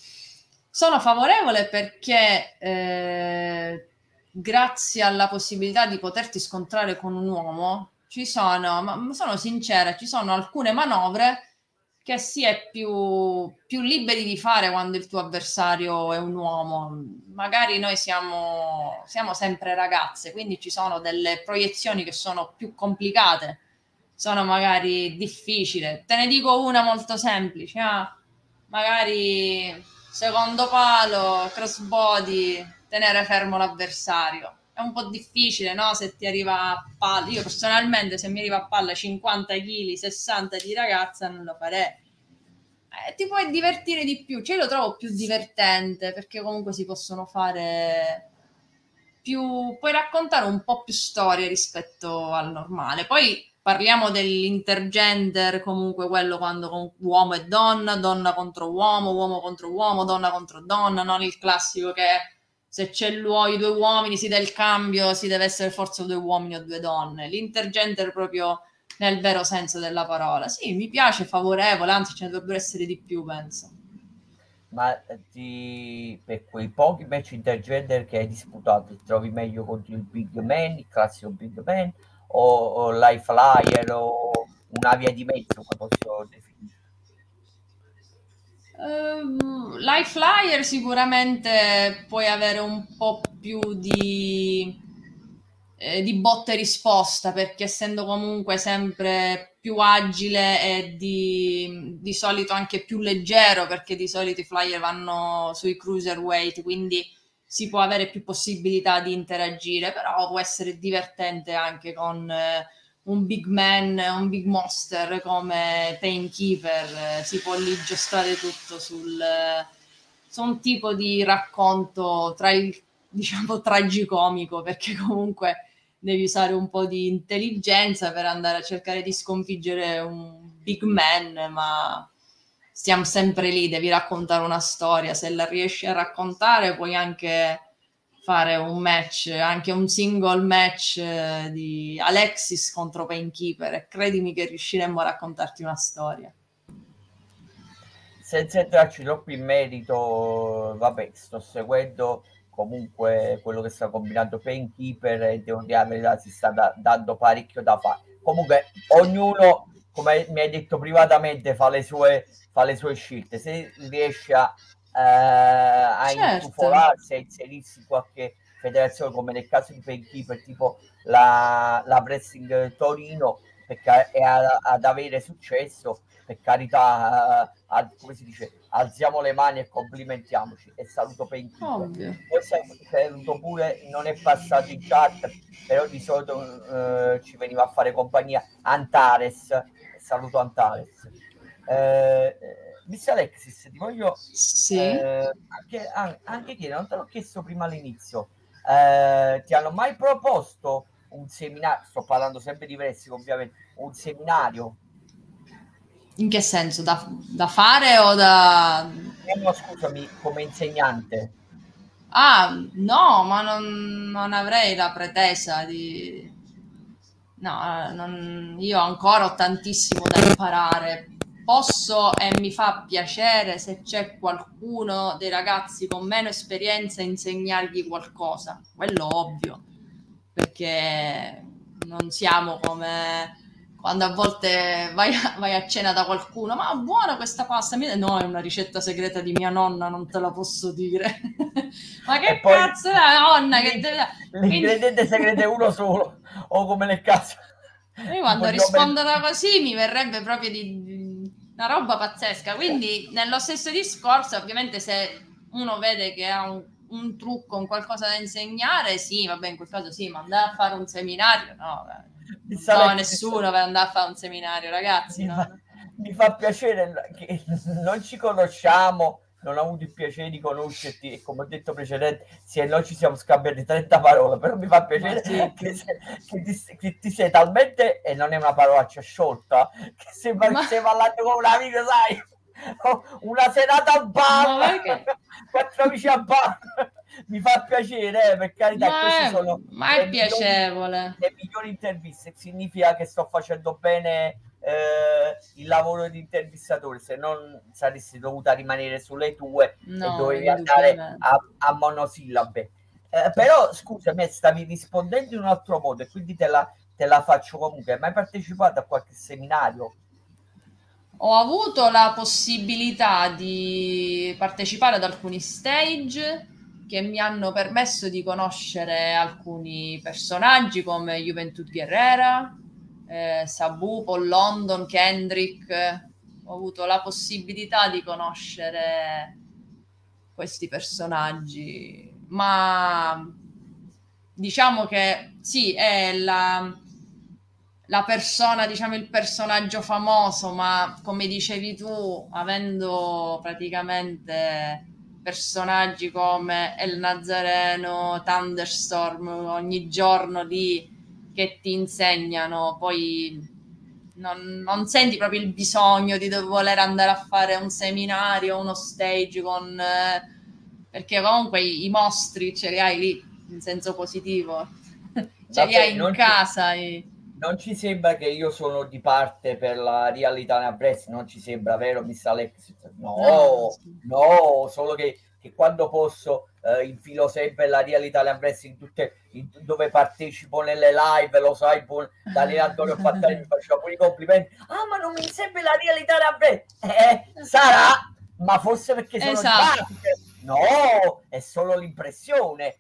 Sono favorevole perché grazie alla possibilità di poterti scontrare con un uomo, ci sono, ma sono sincera, ci sono alcune manovre che si è più liberi di fare quando il tuo avversario è un uomo. Magari noi siamo sempre ragazze, quindi ci sono delle proiezioni che sono più complicate, sono magari difficili. Te ne dico una molto semplice, magari secondo palo, crossbody, tenere fermo l'avversario. È un po' difficile, no? Se ti arriva a palla, io personalmente se mi arriva a palla 50 kg, 60 di ragazza non lo farei. Ti puoi divertire di più, cioè lo trovo più divertente perché comunque si possono fare più, puoi raccontare un po' più storie rispetto al normale. Poi parliamo dell'intergender, comunque quello quando uomo e donna, donna contro uomo, donna contro donna, non il classico che se c'è i due uomini si dà il cambio, si deve essere forza due uomini o due donne. L'intergender proprio nel vero senso della parola. Sì, mi piace, favorevole, anzi ce ne dovrebbero essere di più, penso. Ma per quei pochi match intergender che hai disputato, ti trovi meglio contro il big man, il classico big man, o l'high flyer, o una via di mezzo, come posso definire? L'high flyer sicuramente puoi avere un po' più di botta e risposta, perché essendo comunque sempre più agile e di solito anche più leggero, perché di solito i flyer vanno sui cruiserweight, quindi si può avere più possibilità di interagire, però può essere divertente anche con un big man, un big monster come Painkeeper. Si può lì giostrare tutto su un tipo di racconto diciamo tragicomico, perché comunque devi usare un po' di intelligenza per andare a cercare di sconfiggere un big man, ma stiamo sempre lì, devi raccontare una storia. Se la riesci a raccontare puoi anche fare un match, anche un single match di Alexis contro Painkeeper, e credimi che riusciremmo a raccontarti una storia. Senza entrarci troppo in merito, vabbè, sto seguendo comunque quello che sta combinando Painkeeper e devo dire la verità, si sta dando parecchio da fare. Comunque ognuno, come mi hai detto privatamente, fa le sue scelte. Se riesce a intufolarsi, a inserirsi qualche federazione, come nel caso di Painkeeper, tipo la Wrestling Torino, perché è ad avere successo, per carità, come si dice, alziamo le mani e complimentiamoci, e saluto Painkeeper. Poi saluto pure, non è passato in chat, però di solito ci veniva a fare compagnia Antares, saluto Antares. Miss Alexis, ti voglio anche chiedere, non te l'ho chiesto prima all'inizio, ti hanno mai proposto un seminario, sto parlando sempre di wrestling ovviamente, un seminario. In che senso? Da fare o da... No, scusami, come insegnante. Ah, no, ma non avrei la pretesa di... No, io ancora ho tantissimo da imparare. Posso e mi fa piacere se c'è qualcuno dei ragazzi con meno esperienza insegnargli qualcosa, quello ovvio, perché non siamo come... quando a volte vai a cena da qualcuno, ma buona questa pasta, no, è una ricetta segreta di mia nonna, non te la posso dire. Ma che poi, cazzo è la nonna? L'ingrediente segreto è uno solo, o come nel caso. Io quando rispondono così mi verrebbe proprio di una roba pazzesca, quindi nello stesso discorso ovviamente se uno vede che ha un trucco, un qualcosa da insegnare, sì, vabbè, in quel caso sì, ma andare a fare un seminario, no, vabbè. No, nessuno per andare a fare un seminario, ragazzi. Mi fa piacere che non ci conosciamo, non ho avuto il piacere di conoscerti e come ho detto precedente, sì, e noi ci siamo scambiati 30 parole, però mi fa piacere che ti sei talmente, e non è una parolaccia sciolta, che sembra che stai parlando con un amico, sai, una serata a bar, quattro amici a bar. Mi fa piacere, per carità, queste sono le piacevole. Le migliori interviste, significa che sto facendo bene il lavoro di intervistatore, se non saresti dovuta rimanere sulle tue e dovevi andare a monosillabe. Però scusami, stavi rispondendo in un altro modo e quindi te la faccio comunque. Hai mai partecipato a qualche seminario? Ho avuto la possibilità di partecipare ad alcuni stage che mi hanno permesso di conoscere alcuni personaggi come Juventud Guerrera, Sabu, Paul London, Kendrick. Ho avuto la possibilità di conoscere questi personaggi, ma diciamo che sì, è la persona, diciamo il personaggio famoso, ma come dicevi tu, avendo praticamente personaggi come El Nazzareno, Thunderstorm, ogni giorno lì che ti insegnano, poi non senti proprio il bisogno di voler andare a fare un seminario, uno stage con perché comunque i mostri ce li hai lì, in senso positivo, ce li hai in casa. Non ci sembra che io sono di parte per la Real Italian Wrestling, non ci sembra, vero, Miss Alexis? No, solo che quando posso infilo sempre la Real Italian Wrestling dove partecipo nelle live, lo sai, Daniele Antonio Battaglia mi faceva pure i complimenti. Ah, ma non mi serve la Real Italian Wrestling? Sarà, ma forse perché sono di parte. No, è solo l'impressione,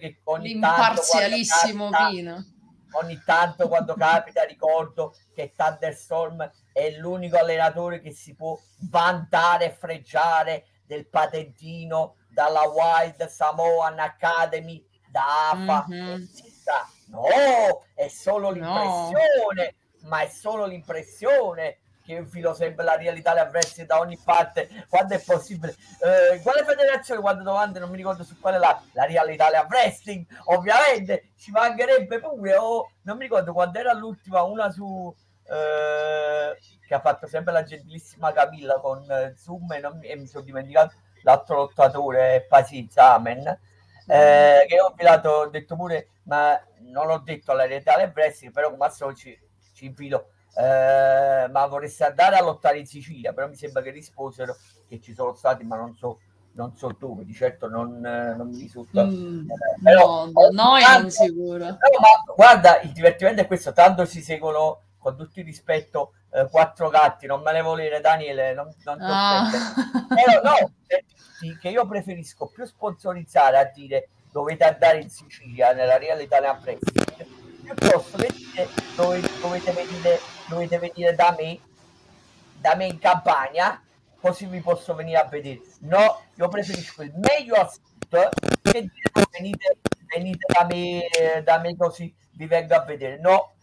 che ogni l'imparzialissimo tanto Pino. Ogni tanto quando capita ricordo che Thunderstorm è l'unico allenatore che si può vantare e freggiare del patentino dalla Wild Samoan Academy, da AFA. No, è solo l'impressione, ma è solo l'impressione che io infilo sempre la realtà le avversi da ogni parte quando è possibile. Quale federazione, quando domande non mi ricordo su quale la realtà le avversi, ovviamente ci mancherebbe pure, non mi ricordo quando era l'ultima, una su che ha fatto sempre la gentilissima Camilla con Zoom e mi sono dimenticato l'altro lottatore, Pazienza, amen. Che ho detto pure, ma non l'ho detto alla realtà le avversi, però come al solito ci infilo. Ma vorresti andare a lottare in Sicilia, però mi sembra che risposero che ci sono stati, ma non so dove, di certo non mi risulta. Però, non sicuro. Ma guarda, il divertimento è questo, tanto si seguono, con tutto il rispetto, quattro gatti, non me ne volere Daniele, però, che io preferisco più sponsorizzare a dire dovete andare in Sicilia nella Real Italian Wrestling, piuttosto che dire dovete venire da me in Campania, così vi posso venire a vedere. No, io preferisco il meglio al sud che dire venite da me così vi vengo a vedere. No,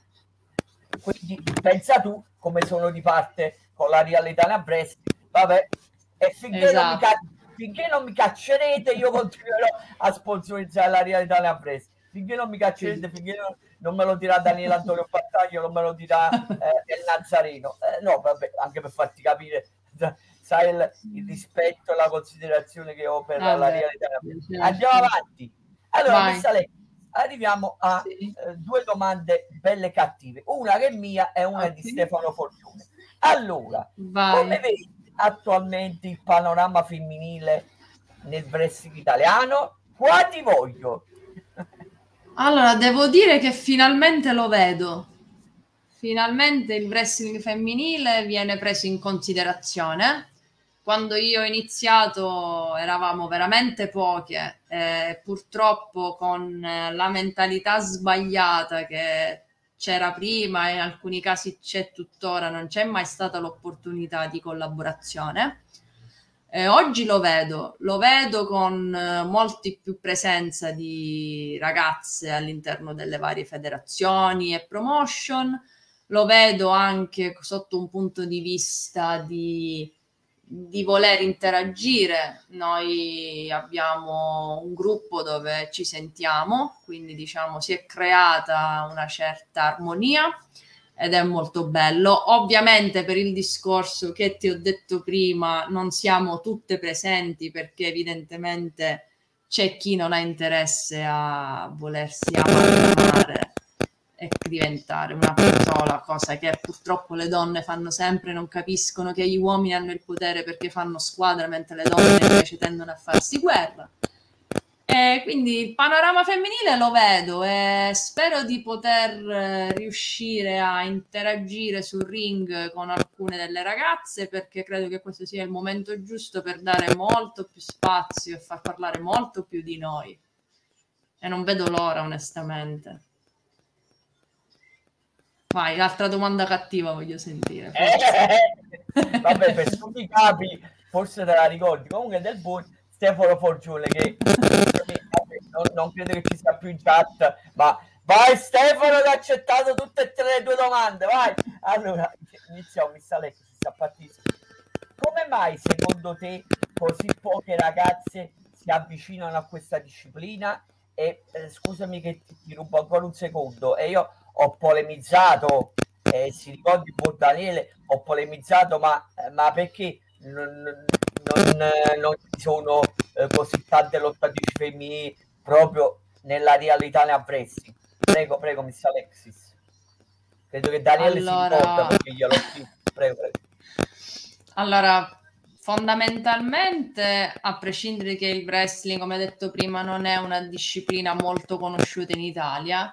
quindi pensa tu come sono di parte con la Real Italian Wrestling, vabbè, e finché non mi caccerete io continuerò a sponsorizzare la Real Italian Wrestling. finché non mi cacci, finché non me lo dirà Daniele Antonio Battaglia, non me lo dirà il Nazzareno. No, vabbè, anche per farti capire, sai il rispetto e la considerazione che ho per la realtà. Andiamo avanti. Allora, Miss Alexis, arriviamo a due domande belle e cattive. Una che è mia e una di Stefano Forgione. Allora, come vedi attualmente il panorama femminile nel wrestling italiano? Qua ti voglio. Allora, devo dire che finalmente lo vedo. Finalmente il wrestling femminile viene preso in considerazione. Quando io ho iniziato eravamo veramente poche, purtroppo con la mentalità sbagliata che c'era prima, e in alcuni casi c'è tuttora, non c'è mai stata l'opportunità di collaborazione. Oggi lo vedo con molti più presenza di ragazze all'interno delle varie federazioni e promotion, lo vedo anche sotto un punto di vista di voler interagire. Noi abbiamo un gruppo dove ci sentiamo, quindi diciamo si è creata una certa armonia ed è molto bello. Ovviamente per il discorso che ti ho detto prima non siamo tutte presenti, perché evidentemente c'è chi non ha interesse a volersi amalgamare e diventare una pizzola, cosa che purtroppo le donne fanno sempre, non capiscono che gli uomini hanno il potere perché fanno squadra, mentre le donne invece tendono a farsi guerra. E quindi il panorama femminile lo vedo e spero di poter riuscire a interagire sul ring con alcune delle ragazze, perché credo che questo sia il momento giusto per dare molto più spazio e far parlare molto più di noi, e non vedo l'ora, onestamente. Vai, l'altra domanda cattiva voglio sentire. Vabbè, per tutti i capi, forse te la ricordi. Comunque del buon Stefano Forgione, che vabbè, non credo che ci sia più in chat, ma vai Stefano che ha accettato tutte e tre le due domande, vai! Allora, iniziamo, Miss Alexis, si sta partendo. Come mai secondo te così poche ragazze si avvicinano a questa disciplina? E scusami che ti rubo ancora un secondo, e io ho polemizzato, si ricordi con Daniele, ho polemizzato, ma perché non ci sono così tante lottatrici femminili proprio nella realtà ne apprezzi? Prego, Miss Alexis. Credo che Daniele si ricorda perché glielo ho detto. Prego. Allora, fondamentalmente, a prescindere che il wrestling, come detto prima, non è una disciplina molto conosciuta in Italia,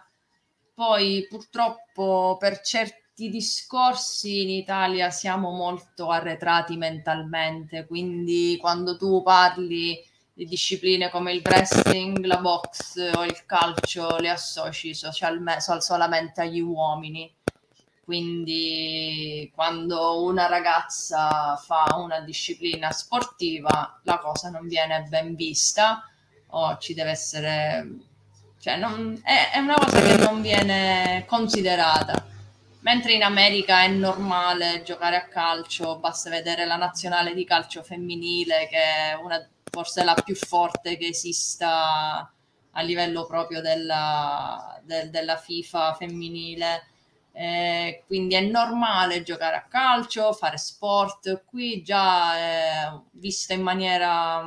poi purtroppo per certi discorsi in Italia siamo molto arretrati mentalmente, quindi quando tu parli di discipline come il wrestling, la box o il calcio le associ solamente agli uomini, quindi quando una ragazza fa una disciplina sportiva la cosa non viene ben vista, o ci deve essere... Cioè è una cosa che non viene considerata, mentre in America è normale giocare a calcio, basta vedere la nazionale di calcio femminile, che è forse la più forte che esista a livello proprio della FIFA femminile, quindi è normale giocare a calcio, fare sport. Qui già è vista in maniera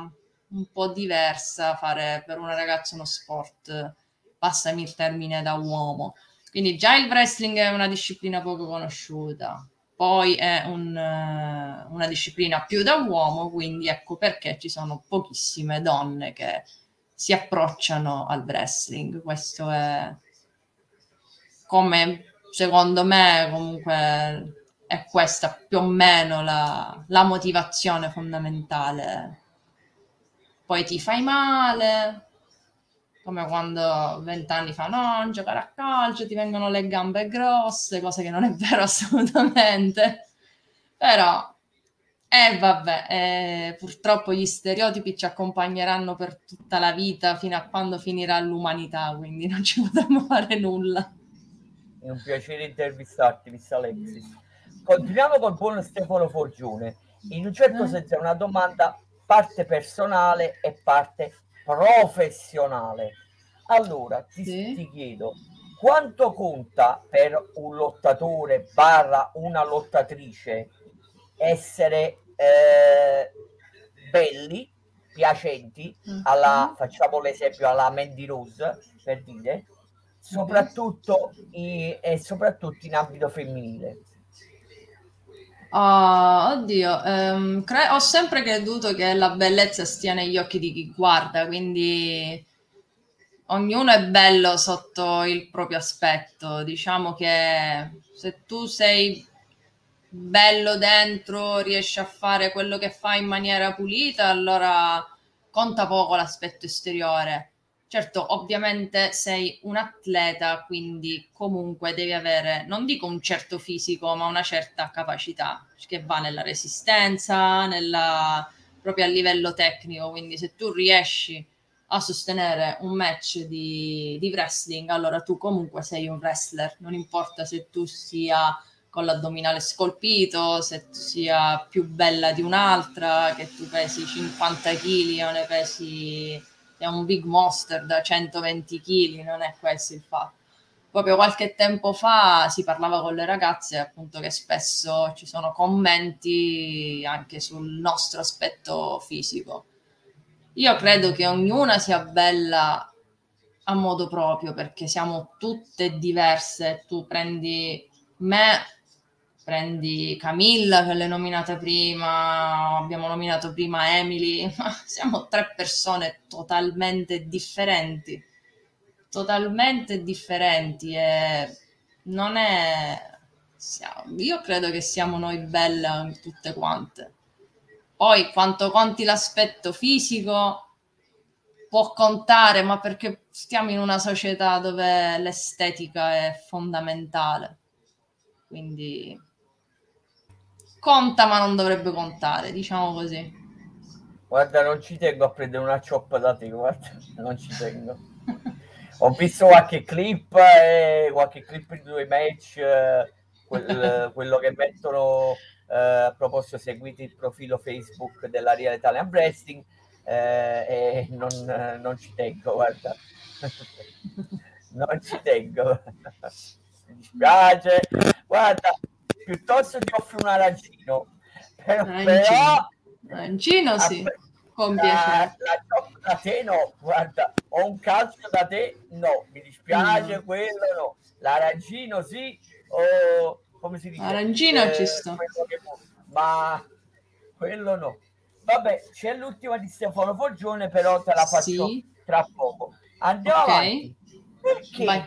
un po' diversa fare per una ragazza uno sport, passami il termine, da uomo. Quindi già il wrestling è una disciplina poco conosciuta, poi è una disciplina più da uomo, quindi ecco perché ci sono pochissime donne che si approcciano al wrestling. Questo è, come secondo me, comunque è questa più o meno la motivazione fondamentale. Poi ti fai male, come quando 20 anni fa non giocare a calcio, ti vengono le gambe grosse, cosa che non è vero assolutamente. Però, purtroppo gli stereotipi ci accompagneranno per tutta la vita, fino a quando finirà l'umanità, quindi non ci potremo fare nulla. È un piacere intervistarti, Miss Alexis. Continuiamo col buon Stefano Forgione. In un certo senso è una domanda parte personale e parte professionale. Allora ti chiedo, quanto conta per un lottatore barra una lottatrice essere belli, piacenti, alla, facciamo l'esempio alla Mandy Rose, per dire, soprattutto soprattutto in ambito femminile? Oh, oddio, ho sempre creduto che la bellezza stia negli occhi di chi guarda, quindi ognuno è bello sotto il proprio aspetto. Diciamo che se tu sei bello dentro, riesci a fare quello che fai in maniera pulita, allora conta poco l'aspetto esteriore. Certo, ovviamente sei un atleta, quindi comunque devi avere, non dico un certo fisico, ma una certa capacità che va nella resistenza, proprio a livello tecnico. Quindi se tu riesci a sostenere un match di wrestling, allora tu comunque sei un wrestler, non importa se tu sia con l'addominale scolpito, se tu sia più bella di un'altra, che tu pesi 50 kg o ne pesi... è un big monster da 120 kg, non è questo il fatto. Proprio qualche tempo fa si parlava con le ragazze, appunto, che spesso ci sono commenti anche sul nostro aspetto fisico. Io credo che ognuna sia bella a modo proprio, perché siamo tutte diverse. Tu prendi me, prendi Camilla, che l'hai nominata prima, abbiamo nominato prima Emily, ma siamo tre persone totalmente differenti e non è... io credo che siamo noi belle tutte quante. Poi quanto conti l'aspetto fisico può contare, ma perché stiamo in una società dove l'estetica è fondamentale, quindi... conta, ma non dovrebbe contare, diciamo così. Guarda, non ci tengo a prendere una cioppa da te, guarda, non ci tengo. Ho visto qualche clip di due match, quello che mettono, a proposito, seguite il profilo Facebook della Real Italian Wrestling, e non ci tengo, guarda. Non ci tengo. Mi dispiace. Guarda, piuttosto ti offro un arancino, però sì, con piacere. La ciocca da te no, guarda, ho un calcio da te no, mi dispiace, quello no, l'arancino sì, o come si dice, arancino ci sto, ma quello no. Vabbè, c'è l'ultima di Stefano Forgione, però te la faccio tra poco. Andiamo avanti. Perché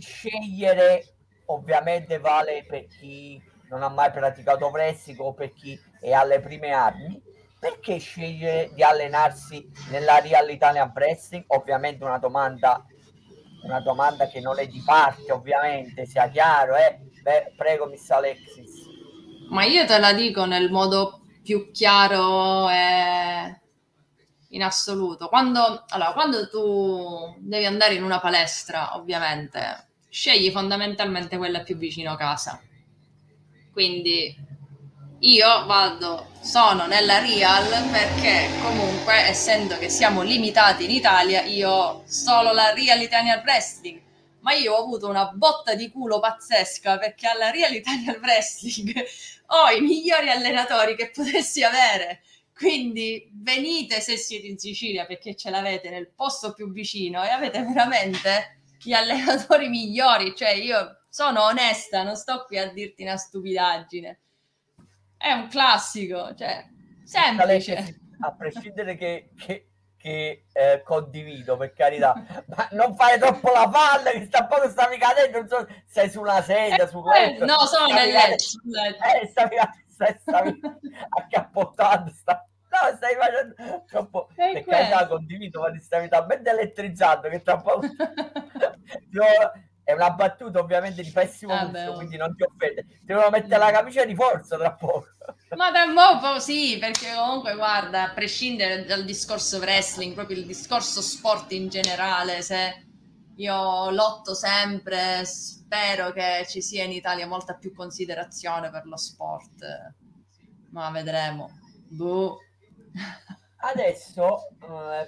scegliere, ovviamente vale per chi non ha mai praticato wrestling o per chi è alle prime armi, perché scegliere di allenarsi nella Real Italian Wrestling? Ovviamente una domanda che non è di parte, ovviamente, sia chiaro, eh? Beh, prego Miss Alexis. Ma io te la dico nel modo più chiaro in assoluto. Quando tu devi andare in una palestra, ovviamente scegli fondamentalmente quella più vicino a casa. Quindi io sono nella Real perché comunque, essendo che siamo limitati in Italia, io ho solo la Real Italian Wrestling, ma io ho avuto una botta di culo pazzesca perché alla Real Italian Wrestling ho i migliori allenatori che potessi avere. Quindi venite se siete in Sicilia, perché ce l'avete nel posto più vicino e avete veramente... gli allenatori migliori. Cioè, io sono onesta, non sto qui a dirti una stupidaggine, è un classico, cioè semplice, a prescindere che condivido, per carità, ma non fare troppo la palla che stavi cadendo, non so, sei sulla sedia, su questo no, sono nel letto, stavi accappottando, no, stai facendo troppo, perché carità, condivido, ma ti stavi talmente elettrizzando che tra poco è una battuta ovviamente di pessimo gusto, quindi non ti offende, ti devono mettere la camicia di forza tra poco, ma tra poco sì, perché comunque guarda, a prescindere dal discorso wrestling, proprio il discorso sport in generale, se io lotto sempre, spero che ci sia in Italia molta più considerazione per lo sport, ma vedremo. Adesso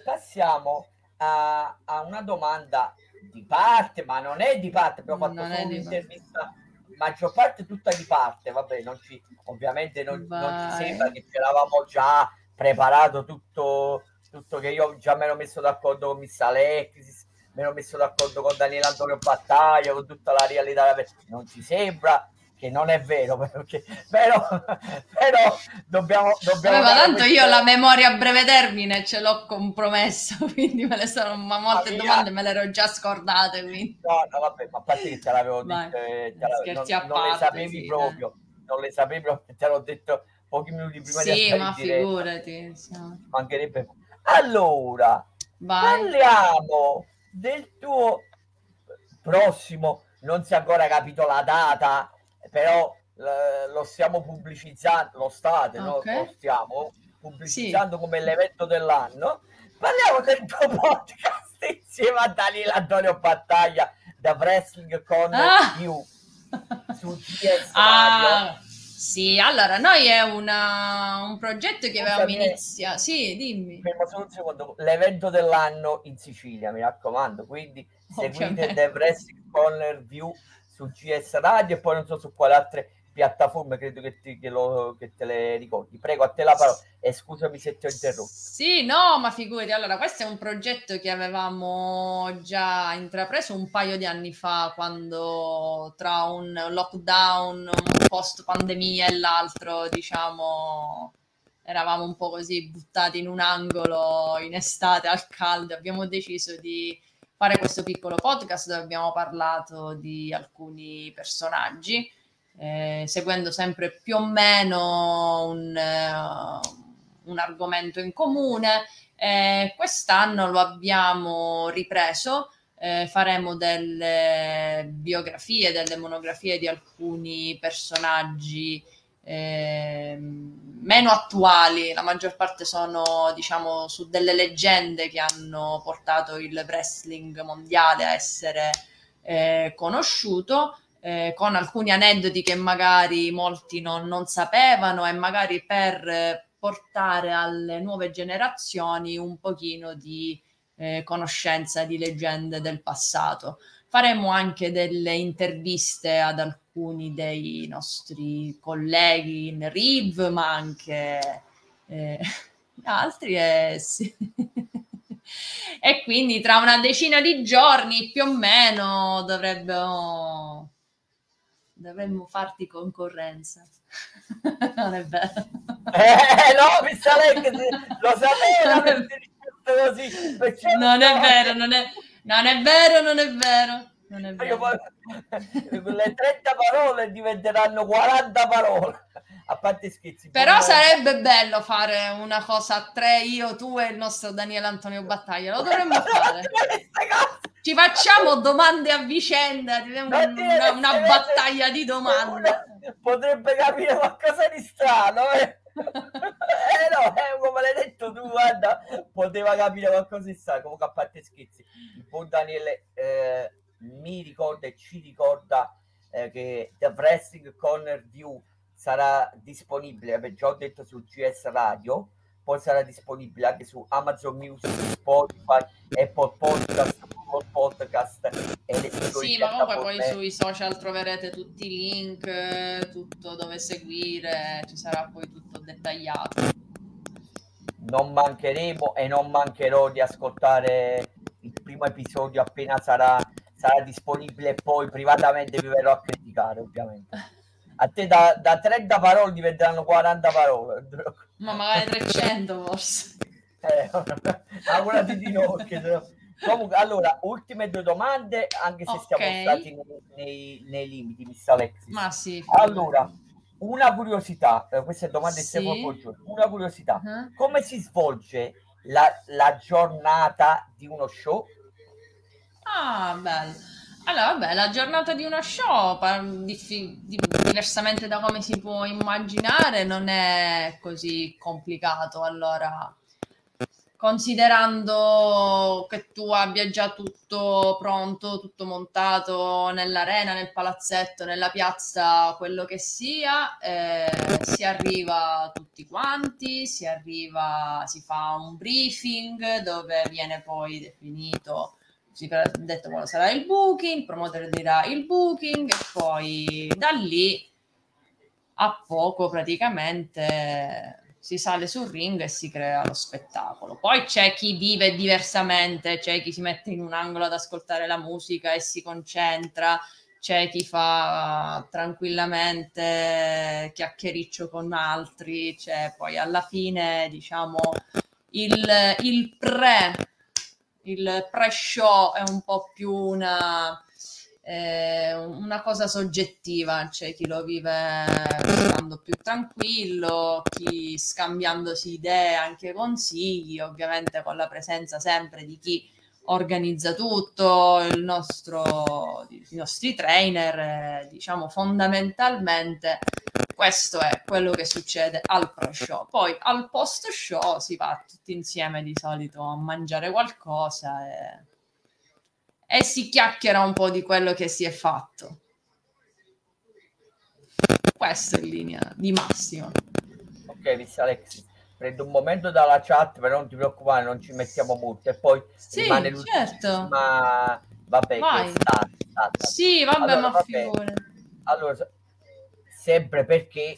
passiamo a una domanda di parte, ma non è di parte, abbiamo fatto un'intervista maggior parte tutta di parte, vabbè, non ci, ovviamente non ci sembra che ce l'avamo già preparato tutto, che io già mi ero messo d'accordo con Miss Alexis, mi ero messo d'accordo con Daniele Antonio Battaglia, con tutta la realtà, non ci sembra che non è vero, perché, però dobbiamo ma tanto questa... Io la memoria a breve termine ce l'ho compromessa, quindi me le sono, ma molte domande me le ero già scordate, quindi. No, vabbè, ma a parte che te l'avevo detto, non le sapevi proprio, non le sapevi proprio, te l'ho detto pochi minuti prima di andare in diretta. Figurati, mancherebbe. Allora, parliamo del tuo prossimo, non si è ancora capito la data, però lo stiamo pubblicizzando, lo state, okay, no? Lo stiamo pubblicizzando come l'evento dell'anno. Parliamo del tuo podcast insieme a Daniele Antonio Battaglia, The Wrestling Corner View su GS Radio. Sì, allora, noi è un progetto che avevamo iniziato. Sì, dimmi. Solo un secondo, l'evento dell'anno in Sicilia, mi raccomando, quindi seguite The Wrestling Corner View su GS Radio e poi non so su quale altre piattaforme, credo che te le ricordi. Prego, a te la parola e scusami se ti ho interrotto. Sì, no, ma figurati, allora questo è un progetto che avevamo già intrapreso un paio di anni fa, quando tra un lockdown, un post pandemia e l'altro, diciamo, eravamo un po' così buttati in un angolo in estate al caldo, abbiamo deciso di fare questo piccolo podcast dove abbiamo parlato di alcuni personaggi, seguendo sempre più o meno un argomento in comune. Quest'anno lo abbiamo ripreso, faremo delle biografie, delle monografie di alcuni personaggi meno attuali. La maggior parte sono, diciamo, su delle leggende che hanno portato il wrestling mondiale a essere conosciuto, con alcuni aneddoti che magari molti non sapevano, e magari per portare alle nuove generazioni un pochino di conoscenza di leggende del passato. Faremo anche delle interviste ad alcuni dei nostri colleghi in Riv, ma anche altri. E quindi tra una decina di giorni più o meno dovremmo farti concorrenza. Non è vero? No, mi sa lei che lo sapeva. Così, non è vero. Le 30 parole diventeranno 40 parole, a parte scherzi. Però sarebbe bello fare una cosa a tre, io, tu e il nostro Daniele Antonio Battaglia, lo dovremmo fare. Ci facciamo domande a vicenda, una battaglia di domande. Potrebbe capire qualcosa di strano, come l'hai detto tu, guarda, poteva capire qualcosa di strano. Comunque, a parte scherzi, il buon Daniele mi ricorda e ci ricorda che The Wrestling Corner View sarà disponibile, beh, già ho detto, su GS Radio, poi sarà disponibile anche su Amazon Music, Spotify, Apple Podcast, Google Podcast e le sì, ma comunque poi sui social troverete tutti i link, tutto dove seguire, ci sarà poi tutto dettagliato. Non mancheremo e non mancherò di ascoltare il primo episodio appena sarà disponibile, poi privatamente vi verrò a criticare, ovviamente. A te da 30 parole diventeranno 40 parole. Ma magari 300 forse. Augurati di no. Comunque, allora, ultime due domande, anche se siamo stati nei limiti, Miss Alexis. Ma sì. Allora, una curiosità, questa è domanda di Stefano Forgione. Una curiosità, come si svolge la giornata di uno show? Ah, bello. Allora, vabbè, la giornata di uno show, diversamente da come si può immaginare, non è così complicato. Allora, considerando che tu abbia già tutto pronto, tutto montato nell'arena, nel palazzetto, nella piazza, quello che sia, si arriva tutti quanti, si fa un briefing dove viene poi definito, si è detto quale sarà il booking, il promoter dirà il booking e poi da lì a poco praticamente si sale sul ring e si crea lo spettacolo. Poi c'è chi vive diversamente, c'è chi si mette in un angolo ad ascoltare la musica e si concentra, c'è chi fa tranquillamente chiacchiericcio con altri, c'è poi alla fine diciamo il pre-show è un po' più una cosa soggettiva, c'è chi lo vive stando più tranquillo, chi scambiandosi idee, anche consigli, ovviamente con la presenza sempre di chi organizza tutto, i nostri trainer, diciamo fondamentalmente questo è quello che succede al pre-show. Poi al post-show si va tutti insieme di solito a mangiare qualcosa e si chiacchiera un po' di quello che si è fatto. Questo in linea di massima. Ok, Miss Alexis, prendo un momento dalla chat, però non ti preoccupare, non ci mettiamo molto e poi sì, rimane certo. Ma vabbè, che è stata. Sì, vabbè, allora, ma figure. Allora, sempre perché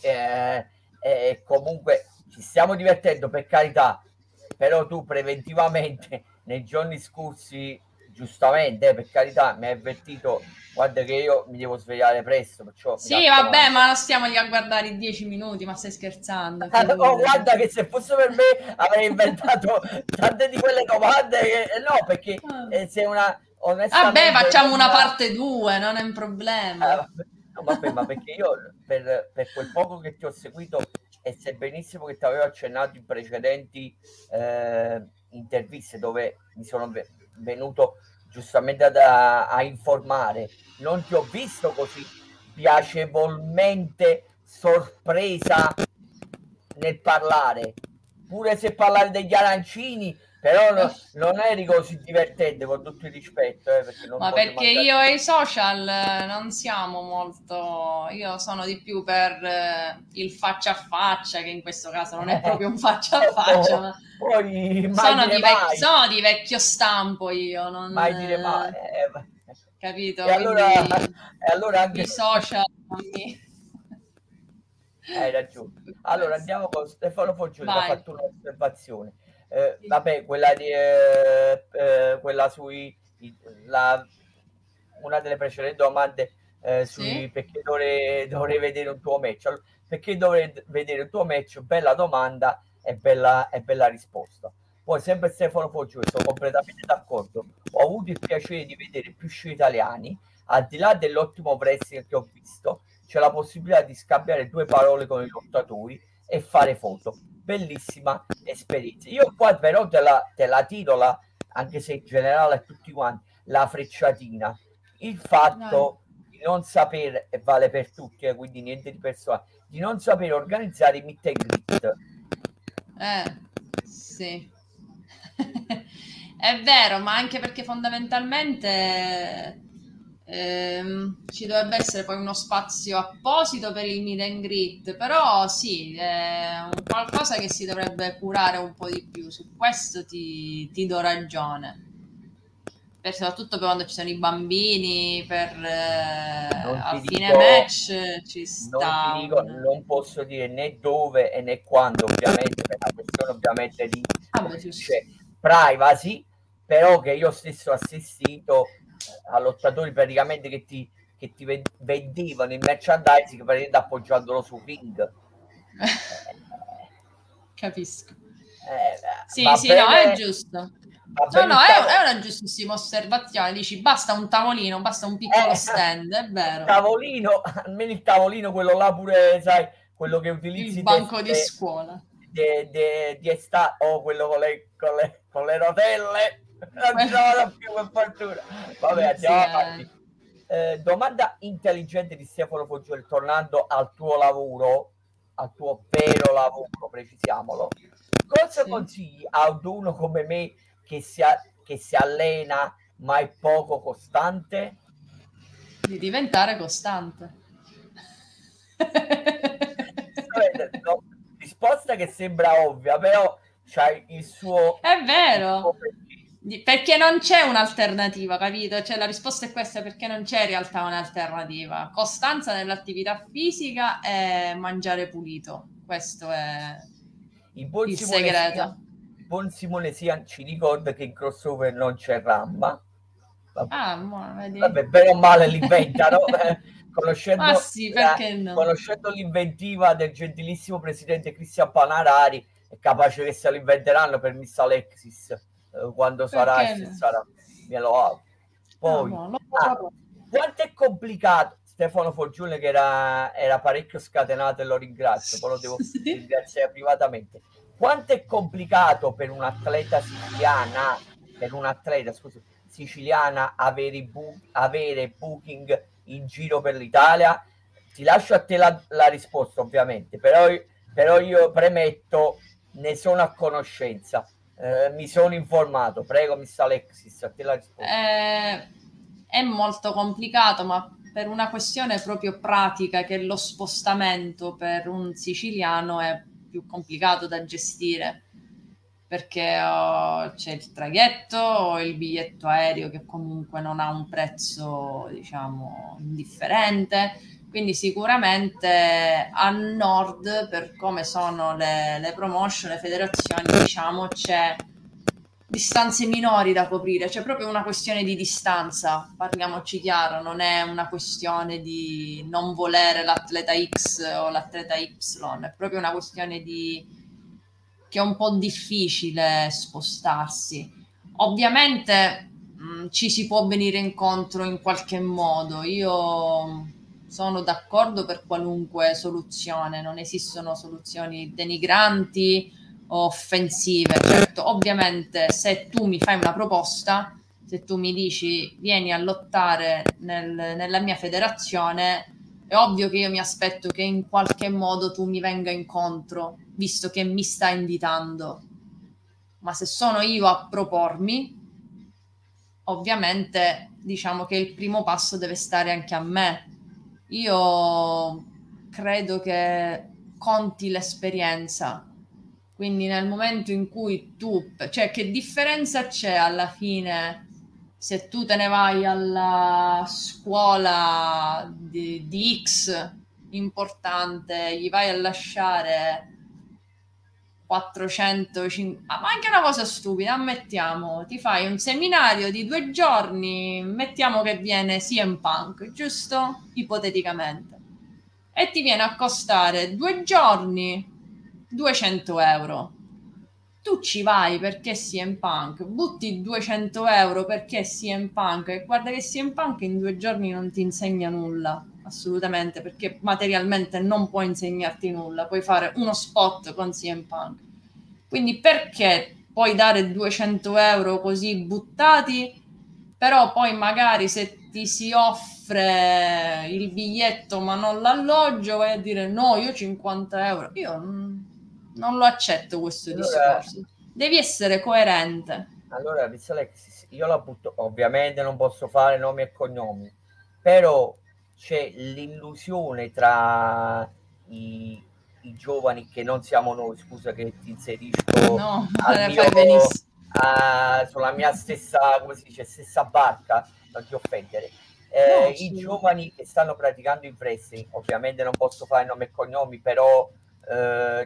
comunque ci stiamo divertendo, per carità, però tu preventivamente nei giorni scorsi giustamente, per carità, mi ha avvertito, guarda che io mi devo svegliare presto, perciò sì, vabbè, ma non stiamo lì a guardare i 10 minuti, ma stai scherzando? No, guarda che se fosse per me avrei inventato tante di quelle domande che, no, perché se una vabbè, facciamo una parte 2, non è un problema. No, vabbè, ma perché io per quel poco che ti ho seguito e sai benissimo che ti avevo accennato in precedenti interviste dove mi sono venuto giustamente a informare, non ti ho visto così piacevolmente sorpresa nel parlare, pure se parlare degli arancini, però non eri così divertente, con tutto il rispetto, perché non ma perché mangiare. Io e i social non siamo molto, io sono di più per il faccia a faccia, che in questo caso non è proprio un faccia a faccia, ma poi, sono di vecchio stampo, io non mai dire mai, capito? E allora, anche i social hai ragione. Allora andiamo con Stefano Forgione, ha fatto un'osservazione. Vabbè, quella sui una delle precedenti domande sui sì? Perché dovrei vedere un tuo match? Allora, perché dovrei vedere un tuo match? Bella domanda e bella risposta. Poi sempre Stefano Forgione, sono completamente d'accordo, ho avuto il piacere di vedere più show italiani, al di là dell'ottimo wrestling che ho visto c'è la possibilità di scambiare due parole con i lottatori e fare foto, bellissima esperienza. Io qua però te la titola, anche se in generale a tutti quanti, la frecciatina, il fatto di non sapere, e vale per tutti, quindi niente di personale, di non sapere organizzare i meet and greet. Sì. È vero, ma anche perché fondamentalmente ci dovrebbe essere poi uno spazio apposito per il meet and greet, però sì, è un qualcosa che si dovrebbe curare un po' di più, su questo ti do ragione, soprattutto per quando ci sono i bambini, per a fine match ci sta. Non posso dire né dove e né quando, ovviamente, per la questione ovviamente di privacy, però che io stesso ho assistito a lottatori praticamente che ti vendevano il merchandising praticamente appoggiandolo su ring. Capisco. Sì, bene, no, è giusto. No, è una giustissima osservazione. Dici, basta un tavolino, basta un piccolo stand, è vero. Tavolino, almeno il tavolino, quello là pure, sai, quello che utilizzi. Il banco di scuola. Di estate, o quello con le rotelle. Non c'era più, per fortuna. Vabbè, andiamo avanti. Domanda intelligente di Stefano Foggioli, tornando al tuo lavoro, al tuo vero lavoro, precisiamolo. Cosa consigli ad uno come me che si allena ma è poco costante? Di diventare costante. Risposta che sembra ovvia, però c'hai il suo... È vero, suo perché non c'è un'alternativa, capito? Cioè la risposta è questa, perché non c'è in realtà un'alternativa. Costanza nell'attività fisica e mangiare pulito, questo è il segreto. Il buon Simone Sian ci ricorda che in crossover non c'è Ranma. Vabbè, bene o male l'inventano. Conoscendo, sì, no? Conoscendo l'inventiva del gentilissimo presidente Cristian Panarari, è capace che se lo inventeranno per Miss Alexis quando sarà. Me lo auguro. Poi, quanto è complicato, Stefano Forgione, che era parecchio scatenato e lo ringrazio, poi lo devo ringraziare privatamente. Quanto è complicato per un'atleta siciliana, avere, avere booking in giro per l'Italia? Ti lascio a te la risposta, ovviamente, però io premetto, ne sono a conoscenza, mi sono informato. Prego, Miss Alexis, a te la risposta. È molto complicato, ma per una questione proprio pratica, che lo spostamento per un siciliano è più complicato da gestire, perché c'è il traghetto o il biglietto aereo, che comunque non ha un prezzo, diciamo, indifferente. Quindi sicuramente a nord, per come sono le promotion, le federazioni, diciamo, c'è distanze minori da coprire. C'è proprio una questione di distanza, parliamoci chiaro, non è una questione di non volere l'atleta X o l'atleta Y, è proprio una questione di... che è un po' difficile spostarsi. Ovviamente ci si può venire incontro in qualche modo. Io sono d'accordo per qualunque soluzione, non esistono soluzioni denigranti o offensive. Certo, ovviamente se tu mi fai una proposta, se tu mi dici vieni a lottare nella mia federazione, è ovvio che io mi aspetto che in qualche modo tu mi venga incontro, visto che mi sta invitando. Ma se sono io a propormi, ovviamente diciamo che il primo passo deve stare anche a me. Io credo che conti l'esperienza, quindi nel momento in cui tu... Cioè, che differenza c'è alla fine se tu te ne vai alla scuola di X importante, gli vai a lasciare 400, ma anche una cosa stupida, ammettiamo, ti fai un seminario di 2 giorni, mettiamo che viene CM Punk, giusto? Ipoteticamente, e ti viene a costare 2 giorni 200 euro. Tu ci vai perché CM Punk, butti 200 euro perché CM Punk, e guarda che CM Punk in 2 giorni non ti insegna nulla, assolutamente, perché materialmente non può insegnarti nulla. Puoi fare uno spot con CM Punk, quindi perché puoi dare 200 euro così buttati? Però poi magari se ti si offre il biglietto ma non l'alloggio, vai a dire no, io 50 euro, io non lo accetto questo discorso. Devi essere coerente. Allora, Miss Alexis, io la butto, ovviamente non posso fare nomi e cognomi, però c'è l'illusione tra i giovani, che non siamo noi, scusa che ti inserisco, no, sulla mia stessa, come si dice, stessa barca, non ti offendere, no, i giovani che stanno praticando il wrestling, ovviamente non posso fare nomi e cognomi, però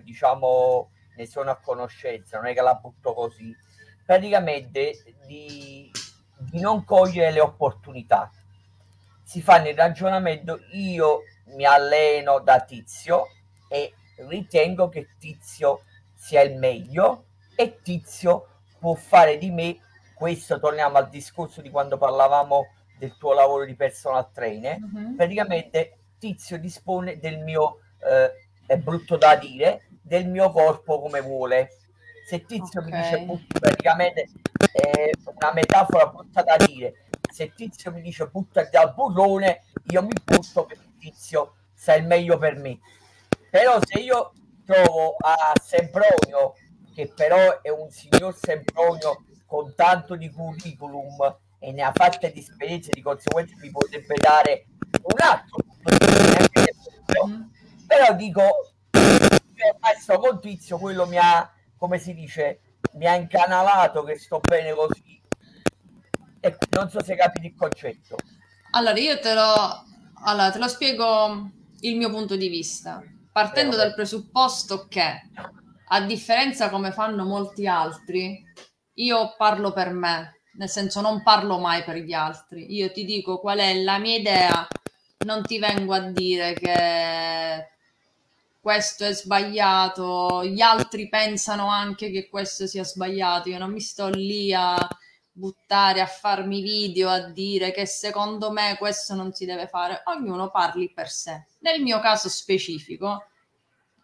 diciamo ne sono a conoscenza, non è che la butto così, praticamente di non cogliere le opportunità. Si fanno il ragionamento: io mi alleno da Tizio e ritengo che Tizio sia il meglio e Tizio può fare di me questo. Torniamo al discorso di quando parlavamo del tuo lavoro di personal trainer. Praticamente Tizio dispone del mio, è brutto da dire, del mio corpo come vuole. Se Tizio mi dice, praticamente è una metafora brutta da dire, se Tizio mi dice buttati dal burrone, io mi butto perché Tizio sa il meglio per me. Però se io trovo a Sempronio che però è un signor sempronio con tanto di curriculum e ne ha fatte di esperienze, di conseguenza mi potrebbe dare un altro, però dico sto con tizio, quello mi ha, come si dice, mi ha incanalato che sto bene così, e non so se capiti il concetto. Allora io te lo spiego il mio punto di vista, partendo dal presupposto che, a differenza come fanno molti altri, io parlo per me, nel senso non parlo mai per gli altri, io ti dico qual è la mia idea, non ti vengo a dire che questo è sbagliato, gli altri pensano anche che questo sia sbagliato, io non mi sto lì a buttare, a farmi video, a dire che secondo me questo non si deve fare, ognuno parli per sé. Nel mio caso specifico,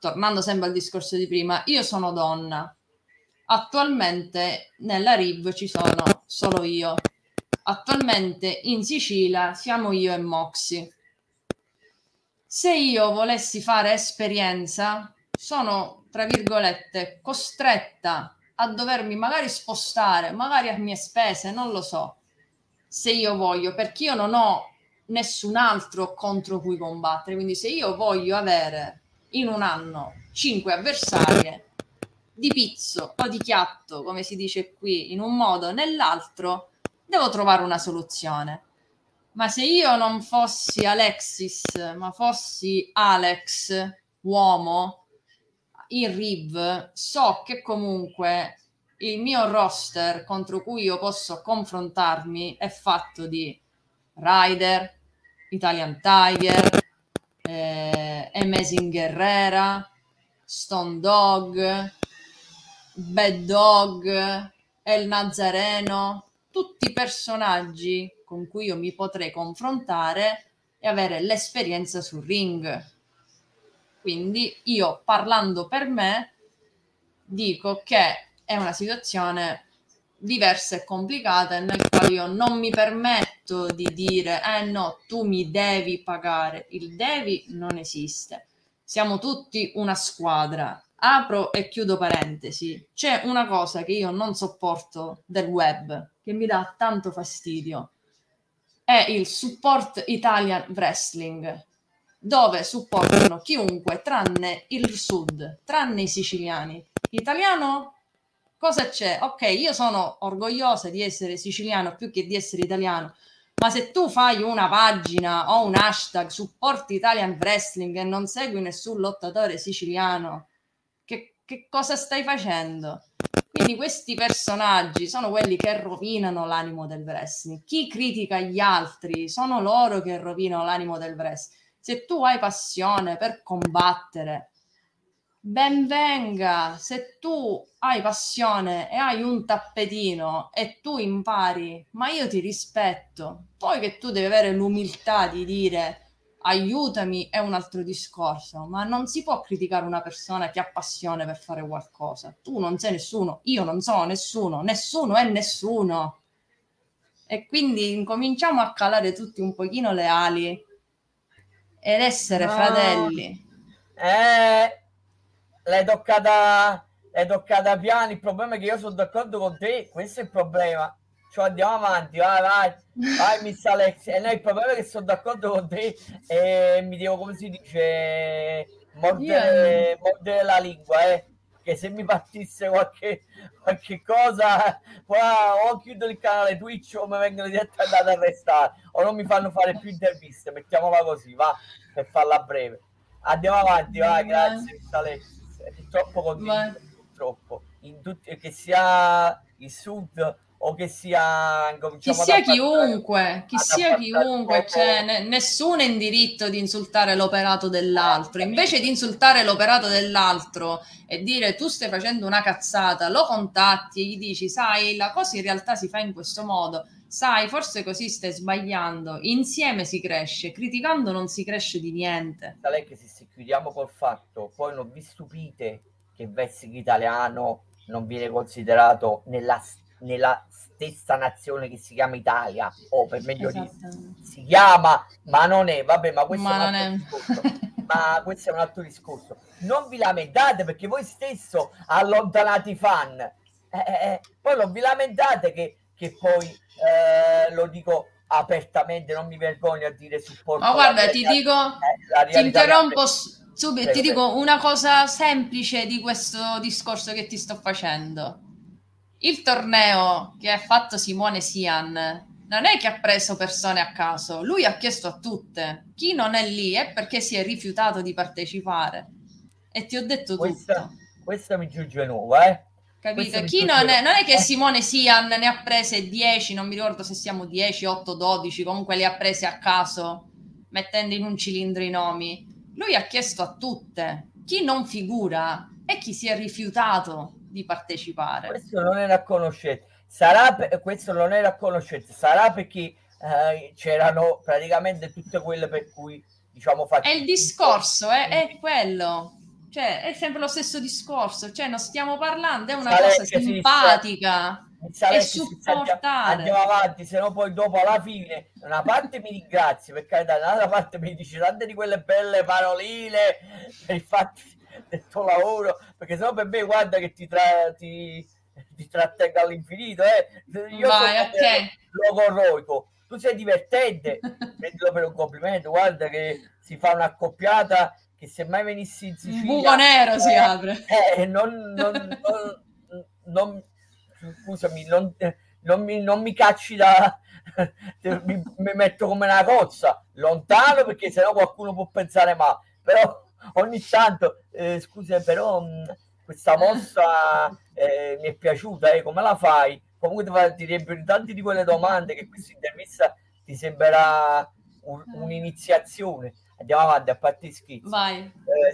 tornando sempre al discorso di prima, io sono donna, attualmente nella RIV ci sono solo io, attualmente in Sicilia siamo io e Moxie. Se io volessi fare esperienza, sono, tra virgolette, costretta a dovermi magari spostare, magari a mie spese, non lo so, se io voglio, perché io non ho nessun altro contro cui combattere, quindi se io voglio avere in un anno 5 avversarie di pizzo o di chiatto, come si dice qui, in un modo o nell'altro, devo trovare una soluzione. Ma se io non fossi Alexis, ma fossi Alex, uomo, in RIV, so che comunque il mio roster contro cui io posso confrontarmi è fatto di Rider, Italian Tiger, Amazing Guerrera, Stone Dog, Bad Dog, El Nazzareno, tutti personaggi con cui io mi potrei confrontare e avere l'esperienza sul ring. Quindi io, parlando per me, dico che è una situazione diversa e complicata nel quale io non mi permetto di dire no, tu mi devi pagare, il devi non esiste, siamo tutti una squadra. Apro e chiudo parentesi, c'è una cosa che io non sopporto del web, che mi dà tanto fastidio, è il Support Italian Wrestling, dove supportano chiunque tranne il sud, tranne i siciliani. Italiano? Cosa c'è? Ok, io sono orgogliosa di essere siciliano più che di essere italiano, ma se tu fai una pagina o un hashtag Support Italian Wrestling e non segui nessun lottatore siciliano, che cosa stai facendo? Quindi questi personaggi sono quelli che rovinano l'animo del wrestling. Chi critica gli altri sono loro che rovinano l'animo del wrestling. Se tu hai passione per combattere, ben venga. Se tu hai passione e hai un tappetino e tu impari, ma io ti rispetto. Poi che tu devi avere l'umiltà di dire aiutami è un altro discorso, ma non si può criticare una persona che ha passione per fare qualcosa. Tu non sei nessuno, io non sono nessuno, nessuno è nessuno. E quindi incominciamo a calare tutti un pochino le ali ed essere fratelli. L'hai toccata piano, il problema è che io sono d'accordo con te, questo è il problema. Cioè andiamo avanti, vai Miss Alex, e il problema è che sono d'accordo con te e mi devo, come si dice, mordere la lingua, che se mi partisse qualche cosa qua, o chiudo il canale Twitch o mi vengono direttamente ad arrestare o non mi fanno fare più interviste, mettiamola così, va, per farla breve, andiamo avanti, vai. Grazie Miss Alex, è troppo condiviso, purtroppo, che sia il sud o che sia, chi sia chiunque, cioè, nessuno è in diritto di insultare l'operato dell'altro. Invece di insultare l'operato dell'altro e dire tu stai facendo una cazzata, lo contatti e gli dici sai, la cosa in realtà si fa in questo modo, sai, forse così stai sbagliando, insieme si cresce, criticando non si cresce di niente. Se chiudiamo col fatto, poi non vi stupite che il wrestling italiano non viene considerato nella stessa nazione che si chiama Italia, o per meglio dire si chiama ma non è, vabbè, ma questo ma è, ma questo è un altro discorso. Non vi lamentate perché voi stesso allontanate i fan, poi non vi lamentate che poi lo dico apertamente, non mi vergogno a dire supporto. Ma guarda, ti dico, ti interrompo subito, ti dico una cosa semplice di questo discorso che ti sto facendo. Il torneo che ha fatto Simone Sian non è che ha preso persone a caso, lui ha chiesto a tutte. Chi non è lì è perché si è rifiutato di partecipare. E ti ho detto tutto. Questa mi giunge di nuovo, Capito? Chi non è che Simone Sian ne ha prese 10, non mi ricordo se siamo 10, 8, 12, comunque le ha prese a caso, mettendo in un cilindro i nomi. Lui ha chiesto a tutte. Chi non figura è chi si è rifiutato di partecipare. Questo non era a conoscenza. Sarà perché c'erano praticamente tutte quelle per cui, diciamo, è il discorso, è quello, cioè è sempre lo stesso discorso, cioè non stiamo parlando, è una cosa simpatica e supportare. Andiamo avanti, se no poi dopo alla fine una parte mi ringrazi, per carità, dall'altra parte mi dice tante di quelle belle paroline per i fatti del tuo lavoro, perché sennò per me guarda che ti trattengo all'infinito, io sono logorroico, tu sei divertente, prendilo per un complimento, guarda che si fa una accoppiata che se mai venissi in Sicilia un buco nero si apre, scusami, non mi cacci da mi metto come una cozza lontano, perché sennò qualcuno può pensare, ma però ogni tanto scusa, però questa mossa mi è piaciuta, come la fai? Comunque ti riempiono tanti di quelle domande che questa intervista ti sembrerà un'iniziazione. Andiamo avanti, a parte scherzi.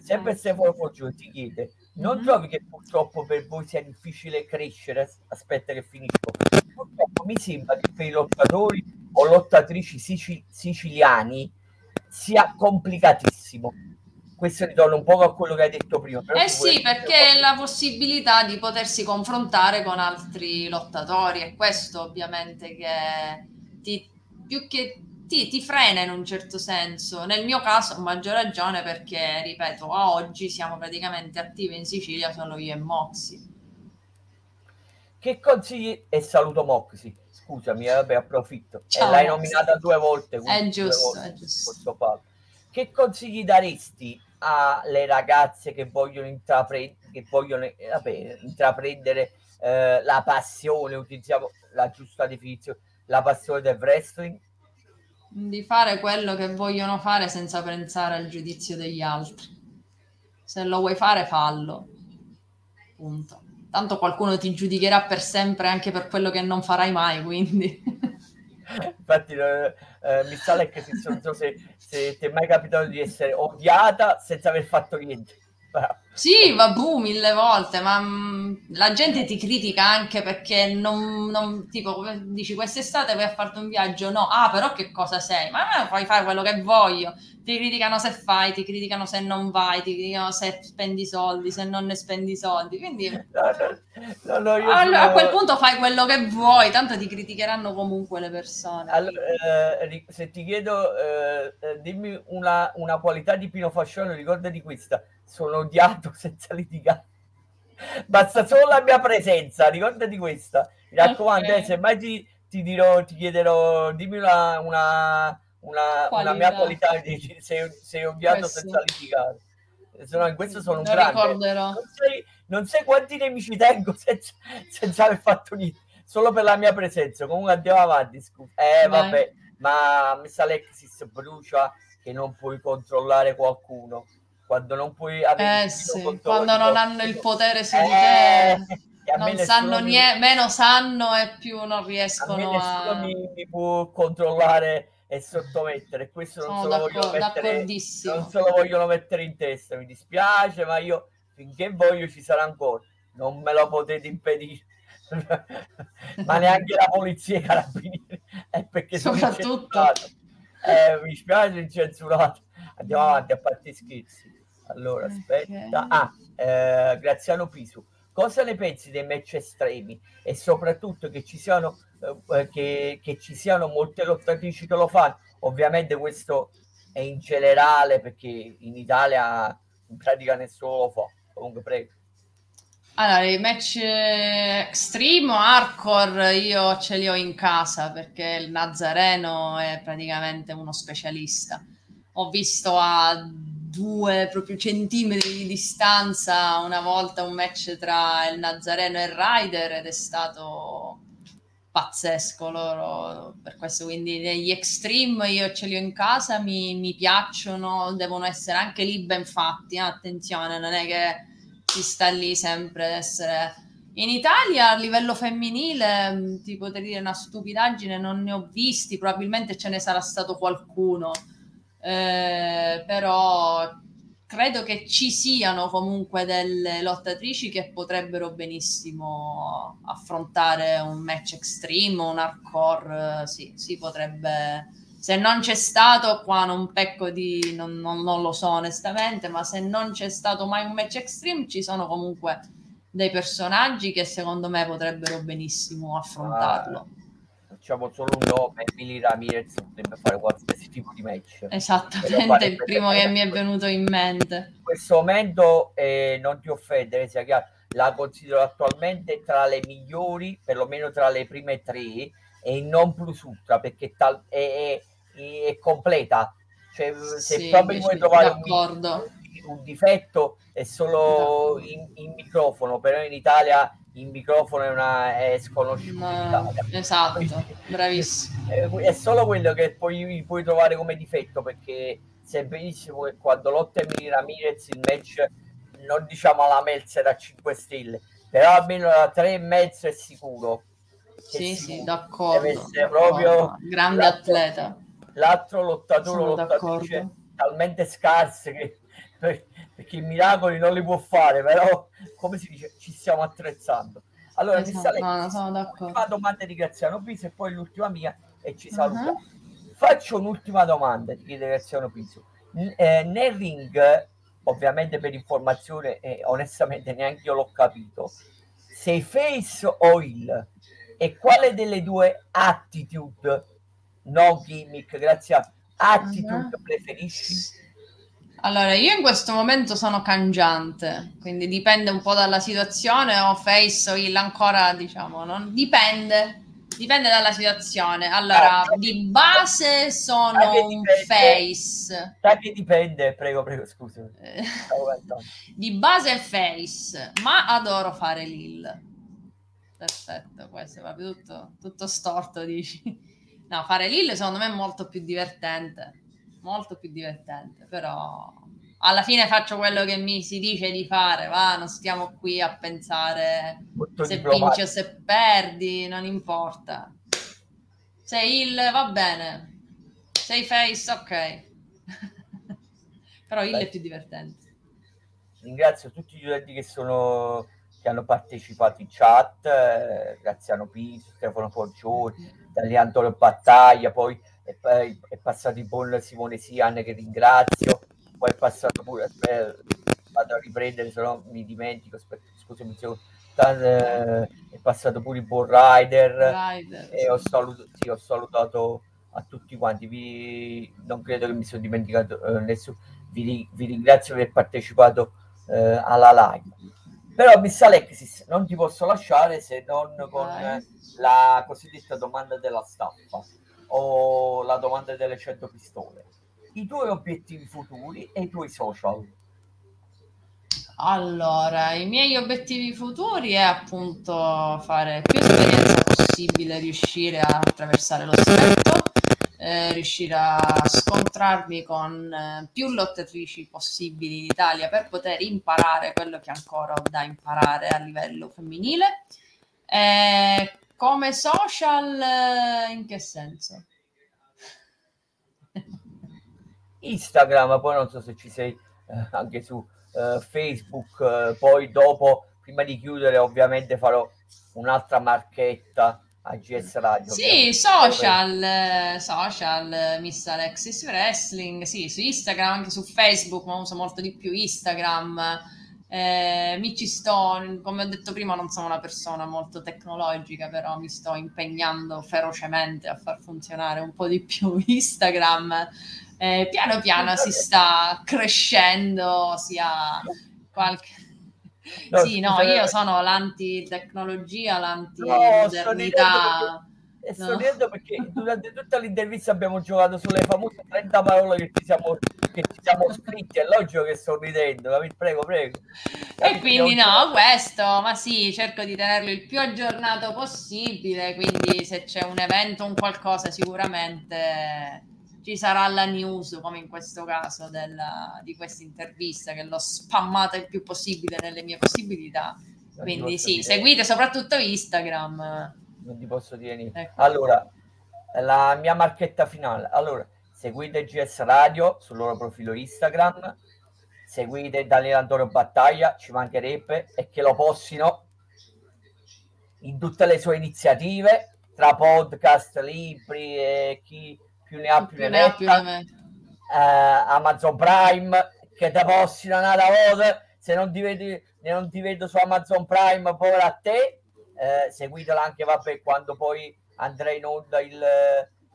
Sempre Stefano Forgione ti chiede, non trovi che purtroppo per voi sia difficile crescere? Aspetta che finisco. Purtroppo mi sembra che per i lottatori o lottatrici siciliani sia complicatissimo. Questo ritorna un po' a quello che hai detto prima. Però perché la possibilità di potersi confrontare con altri lottatori, e questo ovviamente che ti frena in un certo senso. Nel mio caso a maggior ragione, perché ripeto, a oggi siamo praticamente attivi in Sicilia solo io e Moxie. Che consigli? E saluto Moxie, scusami, approfitto. Ciao, l'hai nominata due volte. È giusto. Che consigli daresti alle ragazze che vogliono intraprendere la passione, utilizziamo la giusta definizione, la passione del wrestling? Di fare quello che vogliono fare senza pensare al giudizio degli altri. Se lo vuoi fare, fallo. Punto. Tanto qualcuno ti giudicherà per sempre anche per quello che non farai mai, quindi... Infatti Miss Alexis, non so se ti è mai capitato di essere odiata senza aver fatto niente. Sì, vabbù, mille volte, ma la gente ti critica anche perché non tipo dici quest'estate vai a farti un viaggio, no, però che cosa sei? Ma puoi fare quello che voglio. Ti criticano se fai, ti criticano se non vai, ti criticano se spendi soldi, se non ne spendi soldi, quindi a quel punto fai quello che vuoi, tanto ti criticheranno comunque le persone. Allora, se ti chiedo dimmi una qualità di Pino Fasciano, ricordati questa: sono odiato senza litigare, basta solo la mia presenza, ricordati questa, mi raccomando. Se mai ti chiederò dimmi una mia qualità di sei odiato senza litigare. In questo sono un grande. Non sai quanti nemici tengo senza aver fatto niente, solo per la mia presenza. Comunque andiamo avanti, scusa. Vabbè, ma Miss Alexis brucia che non puoi controllare qualcuno quando non puoi avere quando non hanno il potere su di te. Non sanno niente, meno sanno e più non riescono a... mi può controllare e sottomettere, questo non se lo vogliono mettere in testa, mi dispiace, ma io finché voglio ci sarà ancora, non me lo potete impedire. Ma neanche la polizia e i carabinieri, perché soprattutto mi dispiace, censurato. Andiamo avanti, a parte scherzi. Allora aspetta, Graziano Pisu, cosa ne pensi dei match estremi e soprattutto che ci siano che ci siano molte lottatrici che lo fanno? Ovviamente questo e in generale, perché in Italia in pratica nessuno lo fa. Comunque, prego. Allora, i match extreme o hardcore io ce li ho in casa, perché il Nazzareno è praticamente uno specialista. Ho visto a 2 proprio centimetri di distanza una volta un match tra il Nazzareno e il Rider ed è stato pazzesco loro, per questo quindi gli extreme io ce li ho in casa, mi piacciono, devono essere anche lì ben fatti, attenzione, non è che si sta lì sempre ad essere... In Italia a livello femminile ti potrei dire una stupidaggine, non ne ho visti, probabilmente ce ne sarà stato qualcuno, però credo che ci siano comunque delle lottatrici che potrebbero benissimo affrontare un match extreme o un hardcore, sì, si potrebbe... Se non c'è stato, qua non pecco di... non lo so onestamente, ma se non c'è stato mai un match extreme, ci sono comunque dei personaggi che secondo me potrebbero benissimo affrontarlo. Facciamo solo un nome, Emily Ramirez potrebbe fare qualsiasi tipo di match. Esattamente, il primo che mi è venuto in mente. In questo momento, non ti offendere, sia chiaro, la considero attualmente tra le migliori, perlomeno tra le prime 3, e non plus ultra, perché è completa, cioè se sì, proprio vuoi trovare un difetto è solo in microfono, però in Italia il microfono è sconosciuto. Esatto, bravissimo, è solo quello che poi puoi trovare come difetto, perché sai benissimo che quando lotta Emily Ramirez il match non diciamo alla Meltzer a 5 stelle, però almeno da 3,5 è sicuro. Sì, sì, d'accordo. Deve essere proprio grande atleta. L'altro lottatore talmente scarso che perché i miracoli non li può fare, però come si dice, ci stiamo attrezzando. Allora, l'ultima domanda di Graziano Piso e poi l'ultima mia e ci saluta. Faccio un'ultima domanda, ti chiede Graziano Piso. Nel ring, ovviamente per informazione, onestamente neanche io l'ho capito, sei face o heel? E quale delle due attitude, no gimmick, grazie a attitude, preferisci? Allora, io in questo momento sono cangiante, quindi dipende un po' dalla situazione, o face o heel ancora, diciamo, non dipende dalla situazione. Allora, di base sono un face. Da che dipende? Prego, scusami. Di base è face, ma adoro fare l'heel. Perfetto, questo va tutto storto, dici? No, fare l'heel secondo me è molto più divertente, però alla fine faccio quello che mi si dice di fare, va, non stiamo qui a pensare molto se vinci o se perdi, non importa. Sei heel va bene, sei face ok, però heel è più divertente. Ringrazio tutti gli utenti che hanno partecipato in chat, Graziano Piso, Stefano Forgione, Daniele Antonio Battaglia, poi è passato il buon Simone Sian, che ringrazio, poi è passato pure, vado a riprendere, se no mi dimentico, scusami, è passato pure il buon Rider. E ho salutato a tutti quanti, non credo che mi sono dimenticato nessuno, vi ringrazio per aver partecipato alla live. Però Miss Alexis, non ti posso lasciare se non con la cosiddetta domanda della stampa o la domanda delle 100 pistole. I tuoi obiettivi futuri e i tuoi social. Allora, i miei obiettivi futuri è appunto fare più esperienza possibile, riuscire a attraversare lo stretto, riuscire a scontrarmi con più lottatrici possibili in Italia per poter imparare quello che ancora ho da imparare a livello femminile. Come social, in che senso? Instagram, poi non so se ci sei anche su Facebook, poi dopo, prima di chiudere ovviamente farò un'altra marchetta a GS Radio. Sì, social Miss Alexis Wrestling, sì, su Instagram, anche su Facebook, ma uso molto di più Instagram. Mi ci sto, come ho detto prima, non sono una persona molto tecnologica, però mi sto impegnando ferocemente a far funzionare un po' di più Instagram, piano piano si sta crescendo sia qualche... No, sì, no, io sono l'anti-tecnologia, l'anti-modernità. E sto ridendo perché durante tutta l'intervista abbiamo giocato sulle famose 30 parole che ci siamo scritti, è logico che sto ridendo, prego. E quindi no, questo, ma sì, cerco di tenerlo il più aggiornato possibile, quindi se c'è un evento, un qualcosa, sicuramente ci sarà la news, come in questo caso di questa intervista, che l'ho spammata il più possibile nelle mie possibilità, quindi sì, seguite soprattutto Instagram. Non ti posso dire niente. Ecco. Allora, la mia marchetta finale. Allora, seguite GS Radio sul loro profilo Instagram, seguite Daniele Antonio Battaglia, ci mancherebbe, e che lo possino in tutte le sue iniziative, tra podcast, libri e chi più ne ha più ne metta. Amazon Prime, che te possino andare a voce, se non ti vedo su Amazon Prime, povera a te. Seguitela anche, vabbè, quando poi andrà in onda il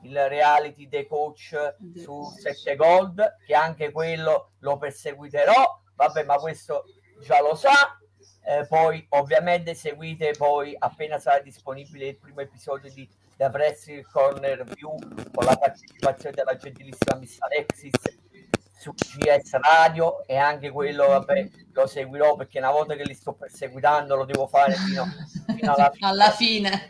reality dei coach su 7 Gold, che anche quello lo perseguiterò, vabbè, ma questo già lo sa. Poi ovviamente seguite, poi appena sarà disponibile il primo episodio di The Wrestling Corner View con la partecipazione della gentilissima Miss Alexis su GS Radio, e anche quello, vabbè, lo seguirò, perché una volta che li sto perseguitando lo devo fare fino alla fine,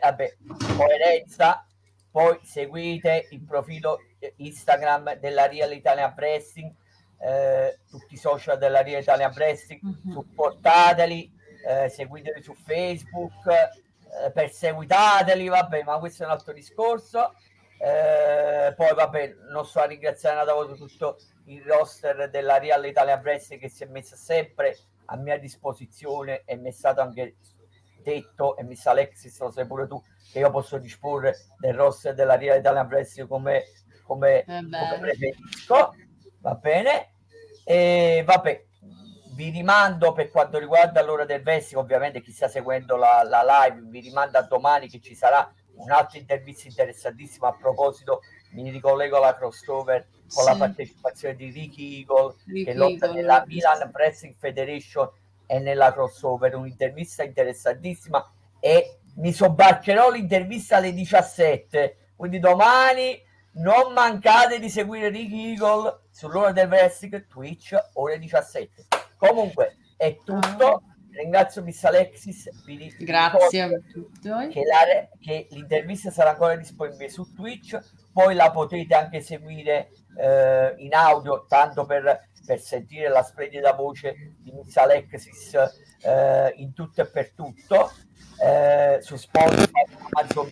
vabbè, coerenza. Poi seguite il profilo Instagram della Real Italian Wrestling, tutti i social della Real Italian Wrestling, supportateli, seguiteli su Facebook, perseguitateli, vabbè, ma questo è un altro discorso. Poi vabbè, non so, a ringraziare una volta tutto il roster della Real Italian Wrestling, che si è messa sempre a mia disposizione, e mi è stato anche detto, e Miss Alexis lo sai pure tu, che io posso disporre del roster della Real Italian Wrestling come preferisco, va bene. E vabbè, vi rimando, per quanto riguarda l'ora del wrestling, ovviamente chi sta seguendo la live, vi rimando a domani, che ci sarà un'altra intervista interessantissima. A proposito, mi ricollego alla crossover con la partecipazione di Ricky Eagle, che lotta nella Milan Wrestling Federation e nella crossover, un'intervista interessantissima, e mi sobbarcherò l'intervista alle 17, quindi domani non mancate di seguire Ricky Eagle sull'ora del wrestling, Twitch ore 17. Comunque è tutto. Ringrazio Miss Alexis, grazie a tutti. Che l'intervista sarà ancora disponibile su Twitch, poi la potete anche seguire in audio, tanto per sentire la splendida voce di Miss Alexis in tutto e per tutto, su Spotify, Amazon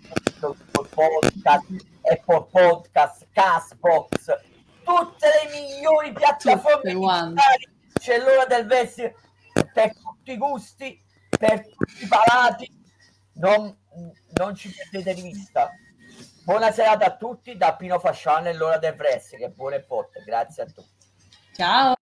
Podcast, Apple Podcast, Castbox, tutte le migliori piattaforme digitali. C'è l'ora del wrestling per tutti i gusti, per tutti i palati, non ci perdete di vista. Buona serata a tutti da Pino Fasciano e l'ora del wrestling, che buone botte, grazie a tutti, ciao.